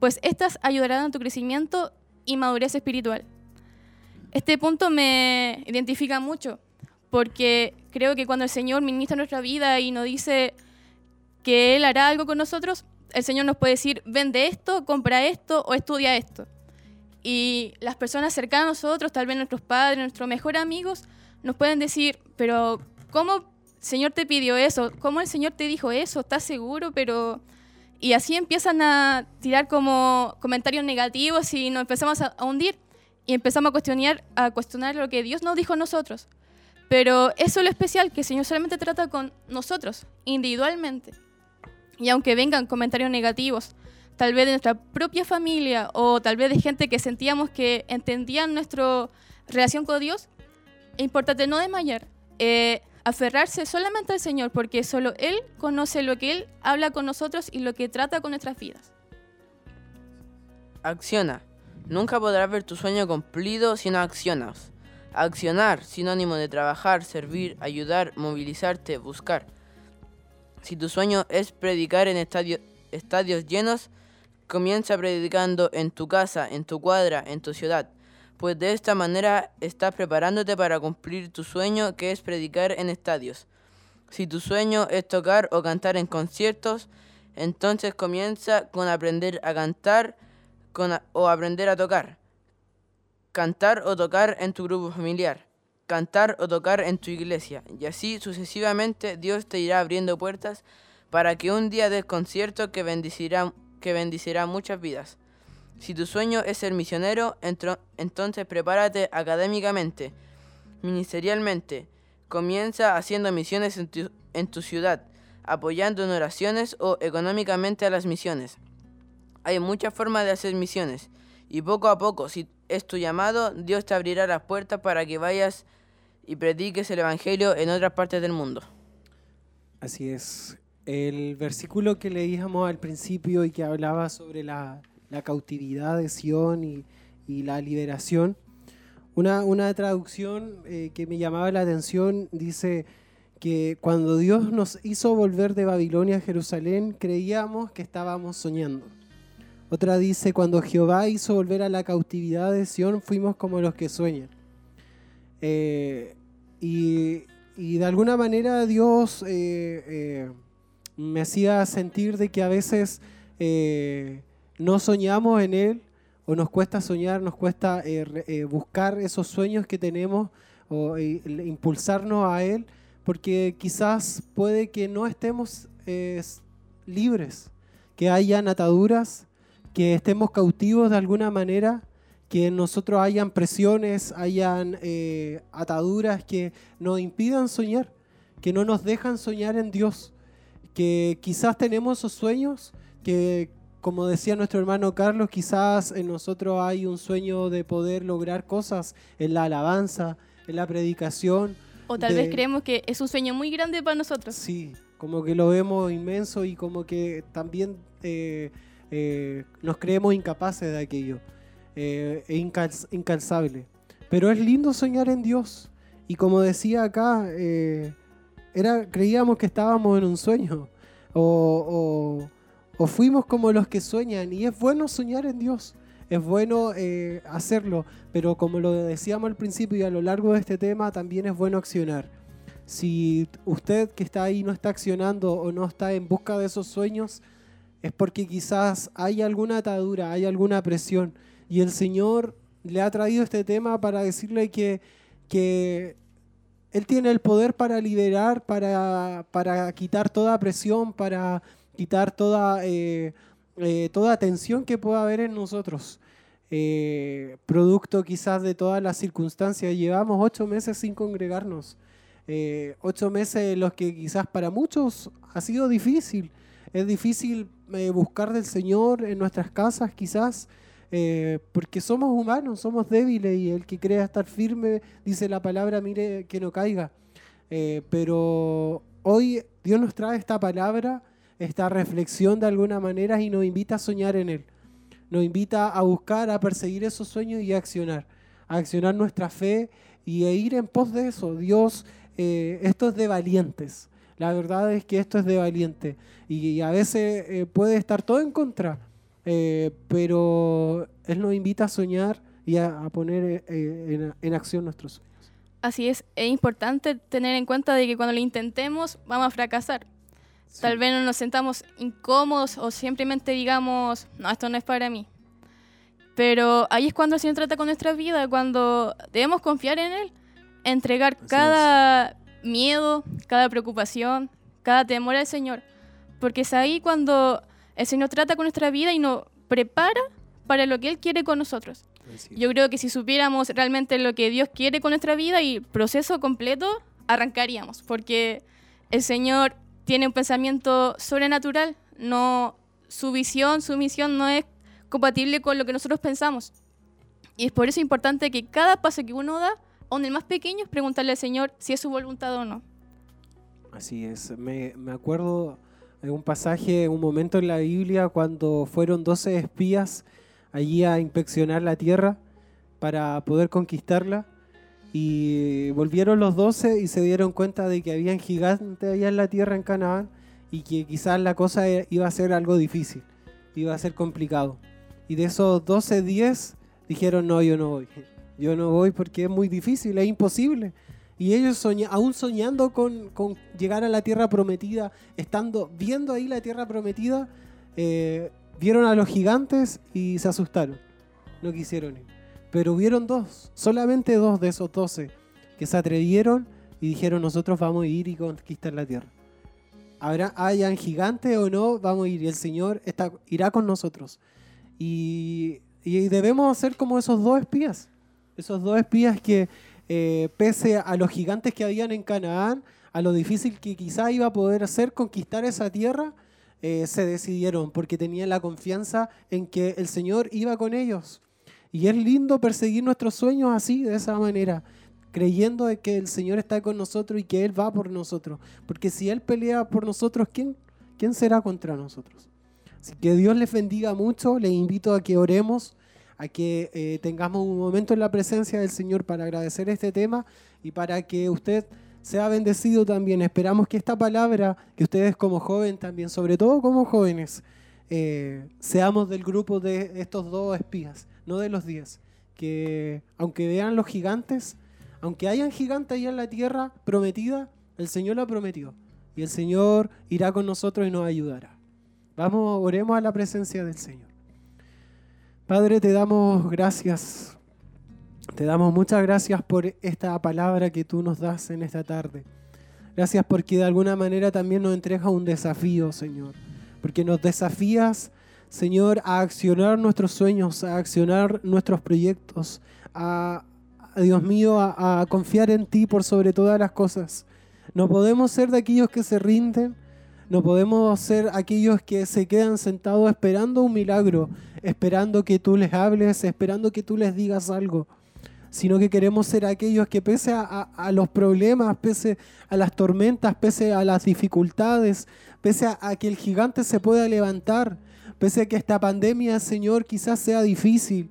pues estas ayudarán a tu crecimiento y madurez espiritual. Este punto me identifica mucho, porque creo que cuando el Señor ministra nuestra vida y nos dice que Él hará algo con nosotros, el Señor nos puede decir: vende esto, compra esto o estudia esto. Y las personas cercanas a nosotros, tal vez nuestros padres, nuestros mejores amigos, nos pueden decir: pero ¿Cómo el Señor te pidió eso? ¿Cómo el Señor te dijo eso? ¿Estás seguro? Pero... Y así empiezan a tirar como comentarios negativos y nos empezamos a, a hundir y empezamos a cuestionar, a cuestionar lo que Dios nos dijo a nosotros. Pero eso es lo especial, que el Señor solamente trata con nosotros, individualmente. Y aunque vengan comentarios negativos, tal vez de nuestra propia familia o tal vez de gente que sentíamos que entendían nuestra relación con Dios, es importante no desmayar, eh, aferrarse solamente al Señor, porque solo Él conoce lo que Él habla con nosotros y lo que trata con nuestras vidas. Acciona. Nunca podrás ver tu sueño cumplido si no accionas. Accionar, sinónimo de trabajar, servir, ayudar, movilizarte, buscar. Si tu sueño es predicar en estadio, estadios llenos, comienza predicando en tu casa, en tu cuadra, en tu ciudad, pues de esta manera estás preparándote para cumplir tu sueño, que es predicar en estadios. Si tu sueño es tocar o cantar en conciertos, entonces comienza con aprender a cantar con a, o aprender a tocar. Cantar o tocar en tu grupo familiar. Cantar o tocar en tu iglesia. Y así sucesivamente Dios te irá abriendo puertas para que un día des concierto que bendecirá, que bendecirá muchas vidas. Si tu sueño es ser misionero, entro, entonces prepárate académicamente, ministerialmente. Comienza haciendo misiones en tu, en tu ciudad, apoyando en oraciones o económicamente a las misiones. Hay muchas formas de hacer misiones y poco a poco, si es tu llamado, Dios te abrirá las puertas para que vayas y prediques el Evangelio en otras partes del mundo. Así es. El versículo que leíamos al principio y que hablaba sobre la... la cautividad de Sion y, y la liberación. Una, una traducción eh, que me llamaba la atención dice que cuando Dios nos hizo volver de Babilonia a Jerusalén, creíamos que estábamos soñando. Otra dice, cuando Jehová hizo volver a la cautividad de Sion, fuimos como los que sueñan. Eh, y, y de alguna manera Dios eh, eh, me hacía sentir de que a veces... Eh, no soñamos en Él, o nos cuesta soñar, nos cuesta eh, eh, buscar esos sueños que tenemos, o eh, impulsarnos a Él, porque quizás puede que no estemos eh, libres, que hayan ataduras, que estemos cautivos de alguna manera, que en nosotros hayan presiones, hayan eh, ataduras que nos impidan soñar, que no nos dejan soñar en Dios, que quizás tenemos esos sueños que... Como decía nuestro hermano Carlos, quizás en nosotros hay un sueño de poder lograr cosas en la alabanza, en la predicación. O tal de... vez creemos que es un sueño muy grande para nosotros. Sí, como que lo vemos inmenso y como que también eh, eh, nos creemos incapaces de aquello, eh, e incals- incalzable. Pero es lindo soñar en Dios. Y como decía acá, eh, era, creíamos que estábamos en un sueño o... o O fuimos como los que sueñan, y es bueno soñar en Dios, es bueno eh, hacerlo, pero como lo decíamos al principio y a lo largo de este tema, también es bueno accionar. Si usted que está ahí no está accionando o no está en busca de esos sueños, es porque quizás hay alguna atadura, hay alguna presión, y el Señor le ha traído este tema para decirle que, que Él tiene el poder para liberar, para, para quitar toda presión, para... quitar toda, eh, eh, toda tensión que pueda haber en nosotros, eh, producto quizás de todas las circunstancias. Llevamos ocho meses sin congregarnos, eh, ocho meses en los que quizás para muchos ha sido difícil, es difícil eh, buscar del Señor en nuestras casas quizás, eh, porque somos humanos, somos débiles, y el que crea estar firme, dice la palabra, mire que no caiga, eh, pero hoy Dios nos trae esta palabra, esta reflexión de alguna manera, y nos invita a soñar en Él. Nos invita a buscar, a perseguir esos sueños y a accionar. A accionar nuestra fe y a ir en pos de eso. Dios, eh, esto es de valientes. La verdad es que esto es de valiente. Y, y a veces eh, puede estar todo en contra, eh, pero Él nos invita a soñar y a, a poner eh, en, en acción nuestros sueños. Así es, es importante tener en cuenta de que cuando lo intentemos vamos a fracasar. Sí. Tal vez no nos sentamos incómodos o simplemente digamos, no, esto no es para mí. Pero ahí es cuando el Señor trata con nuestra vida, cuando debemos confiar en Él, entregar Así cada es. miedo, cada preocupación, cada temor al Señor. Porque es ahí cuando el Señor trata con nuestra vida y nos prepara para lo que Él quiere con nosotros. Yo creo que si supiéramos realmente lo que Dios quiere con nuestra vida y el proceso completo, arrancaríamos. Porque el Señor tiene un pensamiento sobrenatural. No, su visión, su misión no es compatible con lo que nosotros pensamos. Y es por eso importante que cada paso que uno da, aun el más pequeño, es preguntarle al Señor si es su voluntad o no. Así es. Me, me acuerdo de un pasaje, un momento en la Biblia cuando fueron doce espías allí a inspeccionar la tierra para poder conquistarla, y volvieron los doce y se dieron cuenta de que habían gigantes allá en la tierra en Canaán y que quizás la cosa iba a ser algo difícil, iba a ser complicado. Y de esos doce, diez dijeron: no, yo no voy, yo no voy porque es muy difícil, es imposible. Y ellos soña, aún soñando con, con llegar a la tierra prometida, estando viendo ahí la tierra prometida, eh, vieron a los gigantes y se asustaron, no quisieron ir. Pero hubieron dos, solamente dos de esos doce que se atrevieron y dijeron: nosotros vamos a ir y conquistar la tierra. Habrá, hayan gigantes o no, vamos a ir y el Señor está, irá con nosotros. Y, y debemos ser como esos dos espías, esos dos espías que eh, pese a los gigantes que habían en Canaán, a lo difícil que quizá iba a poder hacer conquistar esa tierra, Eh, se decidieron porque tenían la confianza en que el Señor iba con ellos. Y es lindo perseguir nuestros sueños así, de esa manera, creyendo de que el Señor está con nosotros y que Él va por nosotros. Porque si Él pelea por nosotros, ¿quién, quién será contra nosotros? Así que Dios les bendiga mucho. Les invito a que oremos, a que eh, tengamos un momento en la presencia del Señor para agradecer este tema y para que usted sea bendecido también. Esperamos que esta palabra, que ustedes como joven también, sobre todo como jóvenes, eh, seamos del grupo de estos dos espías, no de los diez, que aunque vean los gigantes, aunque hayan gigantes allá en la tierra prometida, el Señor la prometió y el Señor irá con nosotros y nos ayudará. Vamos, oremos a la presencia del Señor. Padre, te damos gracias. Te damos muchas gracias por esta palabra que tú nos das en esta tarde. Gracias porque de alguna manera también nos entregas un desafío, Señor. Porque nos desafías, Señor, a accionar nuestros sueños, a accionar nuestros proyectos, a, a Dios mío, a, a confiar en ti por sobre todas las cosas. No podemos ser de aquellos que se rinden, no podemos ser aquellos que se quedan sentados esperando un milagro, esperando que tú les hables, esperando que tú les digas algo, sino que queremos ser aquellos que pese a, a, a los problemas, pese a las tormentas, pese a las dificultades, pese a, a que el gigante se pueda levantar, pese a que esta pandemia, Señor, quizás sea difícil,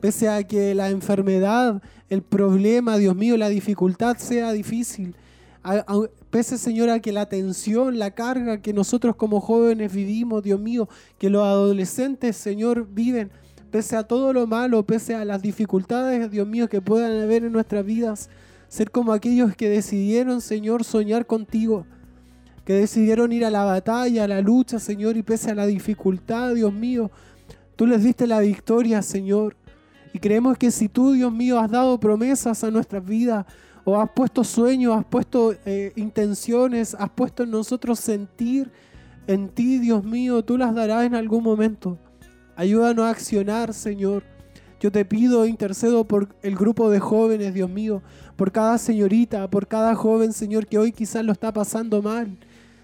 pese a que la enfermedad, el problema, Dios mío, la dificultad sea difícil, a, a, pese, Señor, a que la tensión, la carga que nosotros como jóvenes vivimos, Dios mío, que los adolescentes, Señor, viven, pese a todo lo malo, pese a las dificultades, Dios mío, que puedan haber en nuestras vidas, ser como aquellos que decidieron, Señor, soñar contigo, que decidieron ir a la batalla, a la lucha, Señor, y pese a la dificultad, Dios mío, tú les diste la victoria, Señor, y creemos que si tú, Dios mío, has dado promesas a nuestras vidas, o has puesto sueños, has puesto eh, intenciones, has puesto en nosotros sentir en ti, Dios mío, tú las darás en algún momento. Ayúdanos a accionar, Señor. Yo te pido, intercedo por el grupo de jóvenes, Dios mío, por cada señorita, por cada joven, Señor, que hoy quizás lo está pasando mal.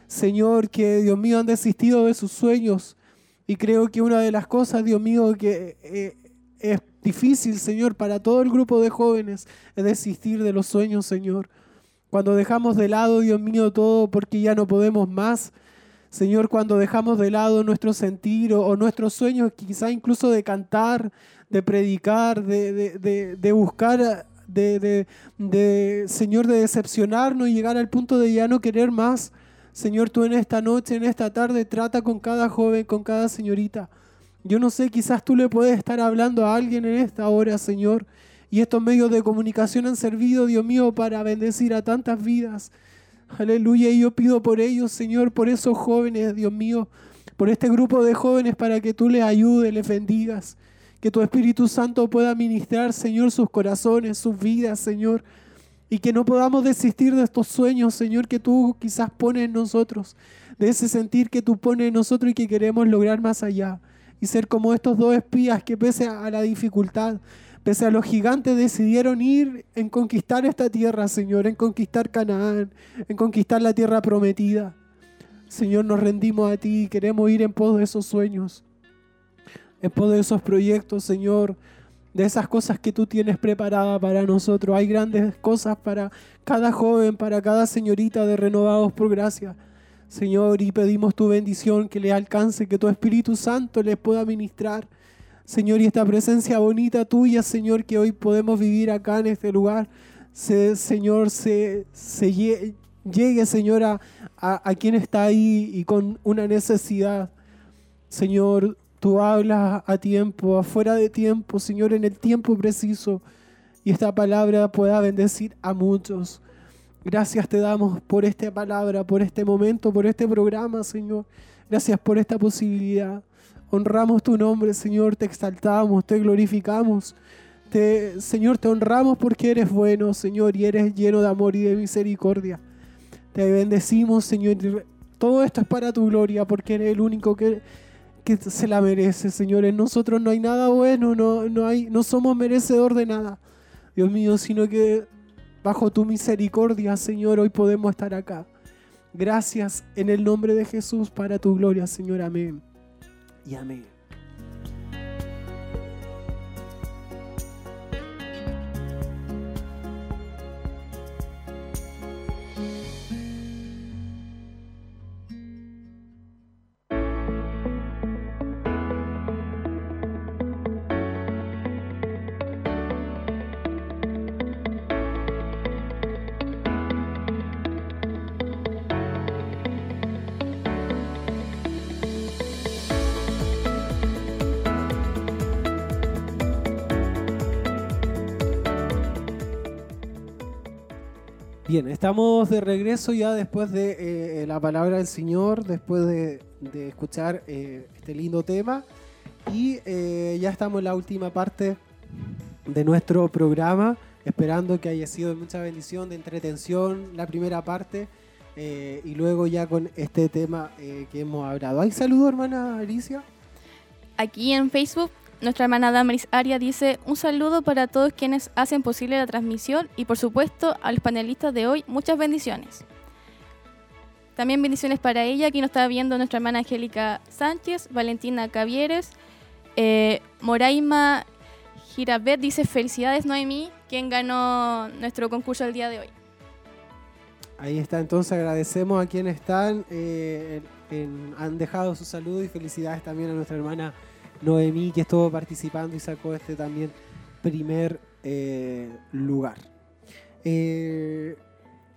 Señor, que, Dios mío, han desistido de sus sueños. Y creo que una de las cosas, Dios mío, que eh, es difícil, Señor, para todo el grupo de jóvenes es desistir de los sueños, Señor. Cuando dejamos de lado, Dios mío, todo porque ya no podemos más, Señor, cuando dejamos de lado nuestro sentir o, o nuestros sueños, quizá incluso de cantar, de predicar, de, de, de, de buscar, de, de, de, Señor, de decepcionarnos y llegar al punto de ya no querer más. Señor, tú en esta noche, en esta tarde, trata con cada joven, con cada señorita. Yo no sé, quizás tú le puedes estar hablando a alguien en esta hora, Señor. Y estos medios de comunicación han servido, Dios mío, para bendecir a tantas vidas. Aleluya, y yo pido por ellos, Señor, por esos jóvenes, Dios mío, por este grupo de jóvenes, para que tú les ayudes, les bendigas, que tu Espíritu Santo pueda ministrar, Señor, sus corazones, sus vidas, Señor. y que no podamos desistir de estos sueños, Señor, que tú quizás pones en nosotros, de ese sentir que tú pones en nosotros y que queremos lograr más allá, y ser como estos dos espías que pese a la dificultad, pese a los gigantes, decidieron ir en conquistar esta tierra, Señor, en conquistar Canaán, en conquistar la tierra prometida. Señor, nos rendimos a ti y queremos ir en pos de esos sueños, en pos de esos proyectos, Señor, de esas cosas que tú tienes preparadas para nosotros. Hay grandes cosas para cada joven, para cada señorita de Renovados por Gracia, Señor, y pedimos tu bendición, que le alcance, que tu Espíritu Santo les pueda ministrar, Señor, y esta presencia bonita tuya, Señor, que hoy podemos vivir acá en este lugar, se, Señor, se, se llegue, llegue, Señor, a, a, a quien está ahí y con una necesidad. Señor, tú hablas a tiempo, afuera de tiempo, Señor, en el tiempo preciso, y esta palabra pueda bendecir a muchos. Gracias te damos por esta palabra, por este momento, por este programa, Señor. Gracias por esta posibilidad. Honramos tu nombre, Señor, te exaltamos, te glorificamos. Te, Señor, te honramos porque eres bueno, Señor, y eres lleno de amor y de misericordia. Te bendecimos, Señor. Todo esto es para tu gloria, porque eres el único que, que se la merece, Señor. En nosotros no hay nada bueno, no, no, hay, no somos merecedor de nada, Dios mío, sino que bajo tu misericordia, Señor, hoy podemos estar acá. Gracias en el nombre de Jesús, para tu gloria, Señor. Amén y amén. Bien, estamos de regreso ya después de eh, la palabra del Señor, después de, de escuchar eh, este lindo tema. Y eh, ya estamos en la última parte de nuestro programa, esperando que haya sido de mucha bendición, de entretención, la primera parte. Eh, y luego ya con este tema eh, que hemos hablado. ¿Hay saludos, hermana Alicia? Aquí en Facebook, nuestra hermana Damaris Aria dice: un saludo para todos quienes hacen posible la transmisión y por supuesto a los panelistas de hoy, muchas bendiciones. También bendiciones para ella. Aquí nos está viendo nuestra hermana Angélica Sánchez, Valentina Cavieres, eh, Moraima Girabet dice: felicidades Noemí, quien ganó nuestro concurso el día de hoy. Ahí está, entonces agradecemos a quienes están, eh, en, han dejado su saludo, y felicidades también a nuestra hermana Noemí, que estuvo participando y sacó este también primer eh, lugar. Eh,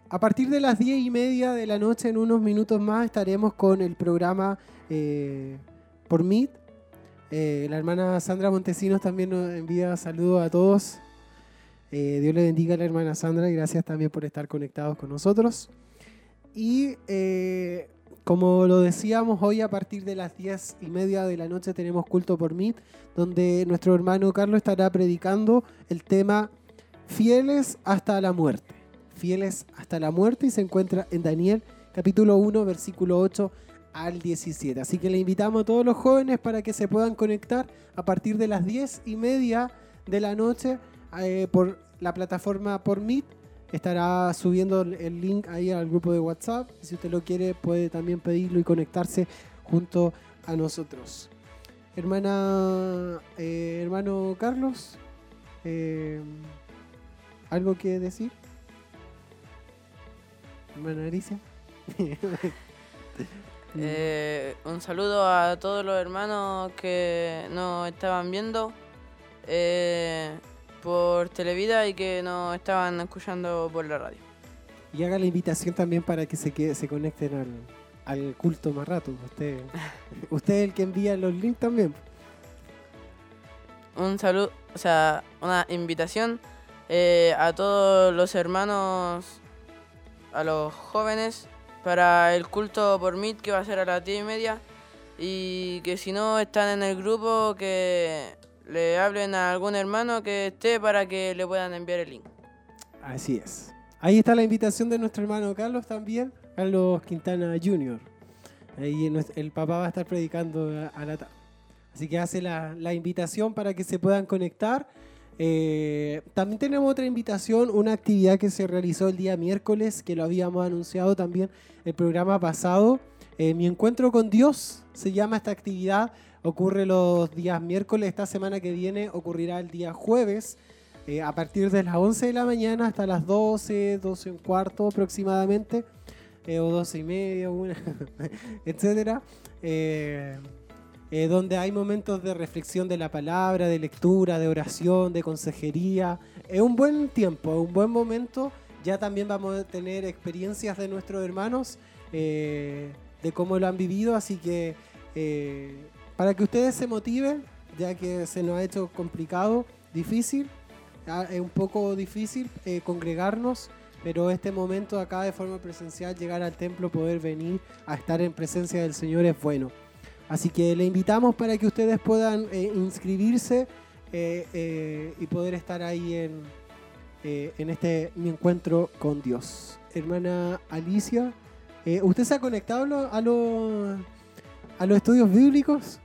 a partir de las diez y media de la noche, en unos minutos más, estaremos con el programa eh, por Meet. Eh, la hermana Sandra Montesinos también nos envía saludos a todos. Eh, Dios le bendiga a la hermana Sandra, y gracias también por estar conectados con nosotros. Y Eh, como lo decíamos, hoy a partir de las diez y media de la noche tenemos culto por Meet, donde nuestro hermano Carlos estará predicando el tema Fieles hasta la muerte. Fieles hasta la muerte, y se encuentra en Daniel capítulo uno, versículo ocho al diecisiete. Así que le invitamos a todos los jóvenes para que se puedan conectar a partir de las diez y media de la noche eh, por la plataforma por Meet. Estará subiendo el link ahí al grupo de WhatsApp. Si usted lo quiere, puede también pedirlo y conectarse junto a nosotros. Hermana, eh, hermano Carlos, eh, ¿algo que decir? Hermana Alicia. eh, un saludo a todos los hermanos que nos estaban viendo. Eh, por Televida, y que nos estaban escuchando por la radio. Y haga la invitación también para que se quede, se conecten al, al culto más rato. Usted, usted es el que envía los links también. Un saludo, o sea, una invitación eh, a todos los hermanos, a los jóvenes, para el culto por Meet, que va a ser a las diez y media, y que si no están en el grupo, que le hablen a algún hermano que esté para que le puedan enviar el link. Así es. Ahí está la invitación de nuestro hermano Carlos también, Carlos Quintana junior Ahí el papá va a estar predicando a la tarde. Así que hace la, la invitación para que se puedan conectar. Eh, también tenemos otra invitación, una actividad que se realizó el día miércoles, que lo habíamos anunciado también el programa pasado. Eh, Mi Encuentro con Dios se llama esta actividad, ocurre los días miércoles. Esta semana que viene ocurrirá el día jueves, eh, a partir de las once de la mañana hasta las doce, doce y un cuarto aproximadamente, eh, o doce y media, una, etcétera. Eh, Eh, donde hay momentos de reflexión de la palabra, de lectura, de oración, de consejería. Es un buen tiempo, es un buen momento. Ya también vamos a tener experiencias de nuestros hermanos, eh, de cómo lo han vivido. Así que eh, para que ustedes se motiven, ya que se nos ha hecho complicado, difícil, es un poco difícil eh, congregarnos, pero este momento acá de forma presencial, llegar al templo, poder venir a estar en presencia del Señor es bueno. Así que le invitamos para que ustedes puedan eh, inscribirse eh, eh, y poder estar ahí en, eh, en este Mi Encuentro con Dios. Hermana Alicia, eh, ¿usted se ha conectado lo, a, lo, a los estudios bíblicos?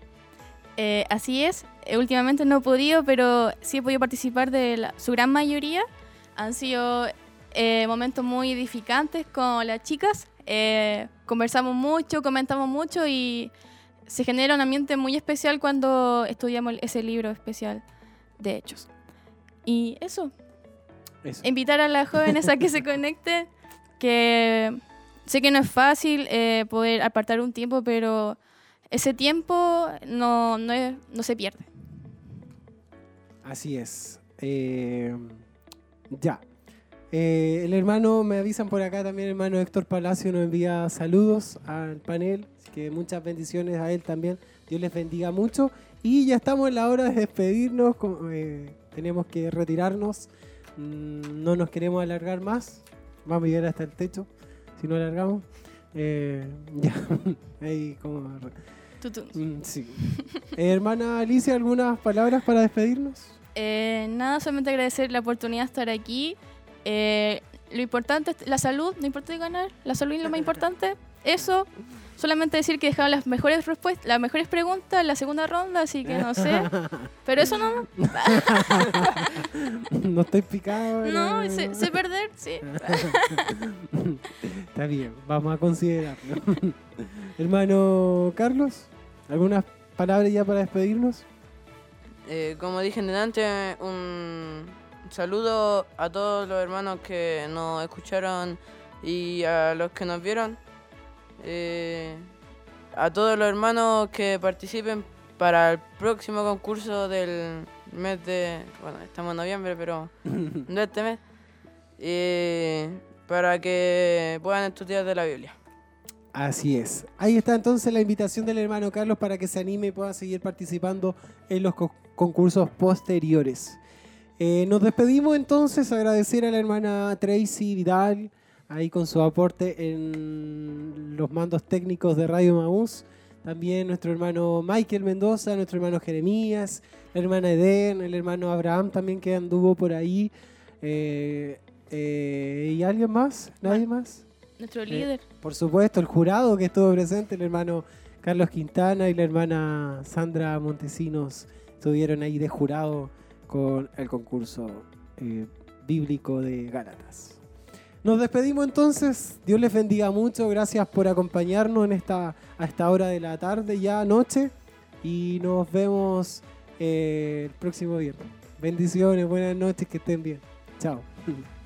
Eh, así es, últimamente no he podido, pero sí he podido participar de la, su gran mayoría. Han sido eh, momentos muy edificantes con las chicas. Eh, conversamos mucho, comentamos mucho y... se genera un ambiente muy especial cuando estudiamos ese libro especial de Hechos. Y eso. eso. Invitar a las jóvenes a que se conecten, que sé que no es fácil eh, poder apartar un tiempo, pero ese tiempo no, no, es, no se pierde. Así es. Eh, ya. Eh, el hermano, me avisan por acá también, el hermano Héctor Palacio nos envía saludos al panel. Que muchas bendiciones a él también. Dios les bendiga mucho. Y ya estamos en la hora de despedirnos. Eh, tenemos que retirarnos. Mm, no nos queremos alargar más. Vamos a llegar hasta el techo. Si no alargamos. Eh, ya. Ahí como... Mm, sí. eh, hermana Alicia, ¿algunas palabras para despedirnos? Eh, nada, solamente agradecer la oportunidad de estar aquí. Eh, lo importante es la salud. No importa ganar. La salud es lo más importante. Eso... solamente decir que dejaron las mejores respuestas, las mejores preguntas en la segunda ronda, así que no sé. Pero eso no... no estoy picado. No, no. Sé, sé perder, sí. Está bien, vamos a considerarlo. Hermano Carlos, ¿algunas palabras ya para despedirnos? Eh, como dije delante, un saludo a todos los hermanos que nos escucharon y a los que nos vieron. Eh, a todos los hermanos que participen para el próximo concurso del mes de... bueno, estamos en noviembre, pero de este mes. Eh, para que puedan estudiar de la Biblia. Así es. Ahí está entonces la invitación del hermano Carlos para que se anime y pueda seguir participando en los co- concursos posteriores. Eh, nos despedimos entonces, agradecer a la hermana Tracy Vidal, ahí con su aporte en los mandos técnicos de Radio Emaús. También nuestro hermano Michael Mendoza, nuestro hermano Jeremías, la hermana Eden, el hermano Abraham también que anduvo por ahí. Eh, eh, ¿Y alguien más? ¿Nadie más? Nuestro líder. Eh, por supuesto, el jurado que estuvo presente, el hermano Carlos Quintana y la hermana Sandra Montesinos estuvieron ahí de jurado con el concurso eh, bíblico de Gálatas. Nos despedimos entonces, Dios les bendiga mucho, gracias por acompañarnos en esta, a esta hora de la tarde, ya noche, y nos vemos eh, el próximo viernes. Bendiciones, buenas noches, que estén bien. Chao.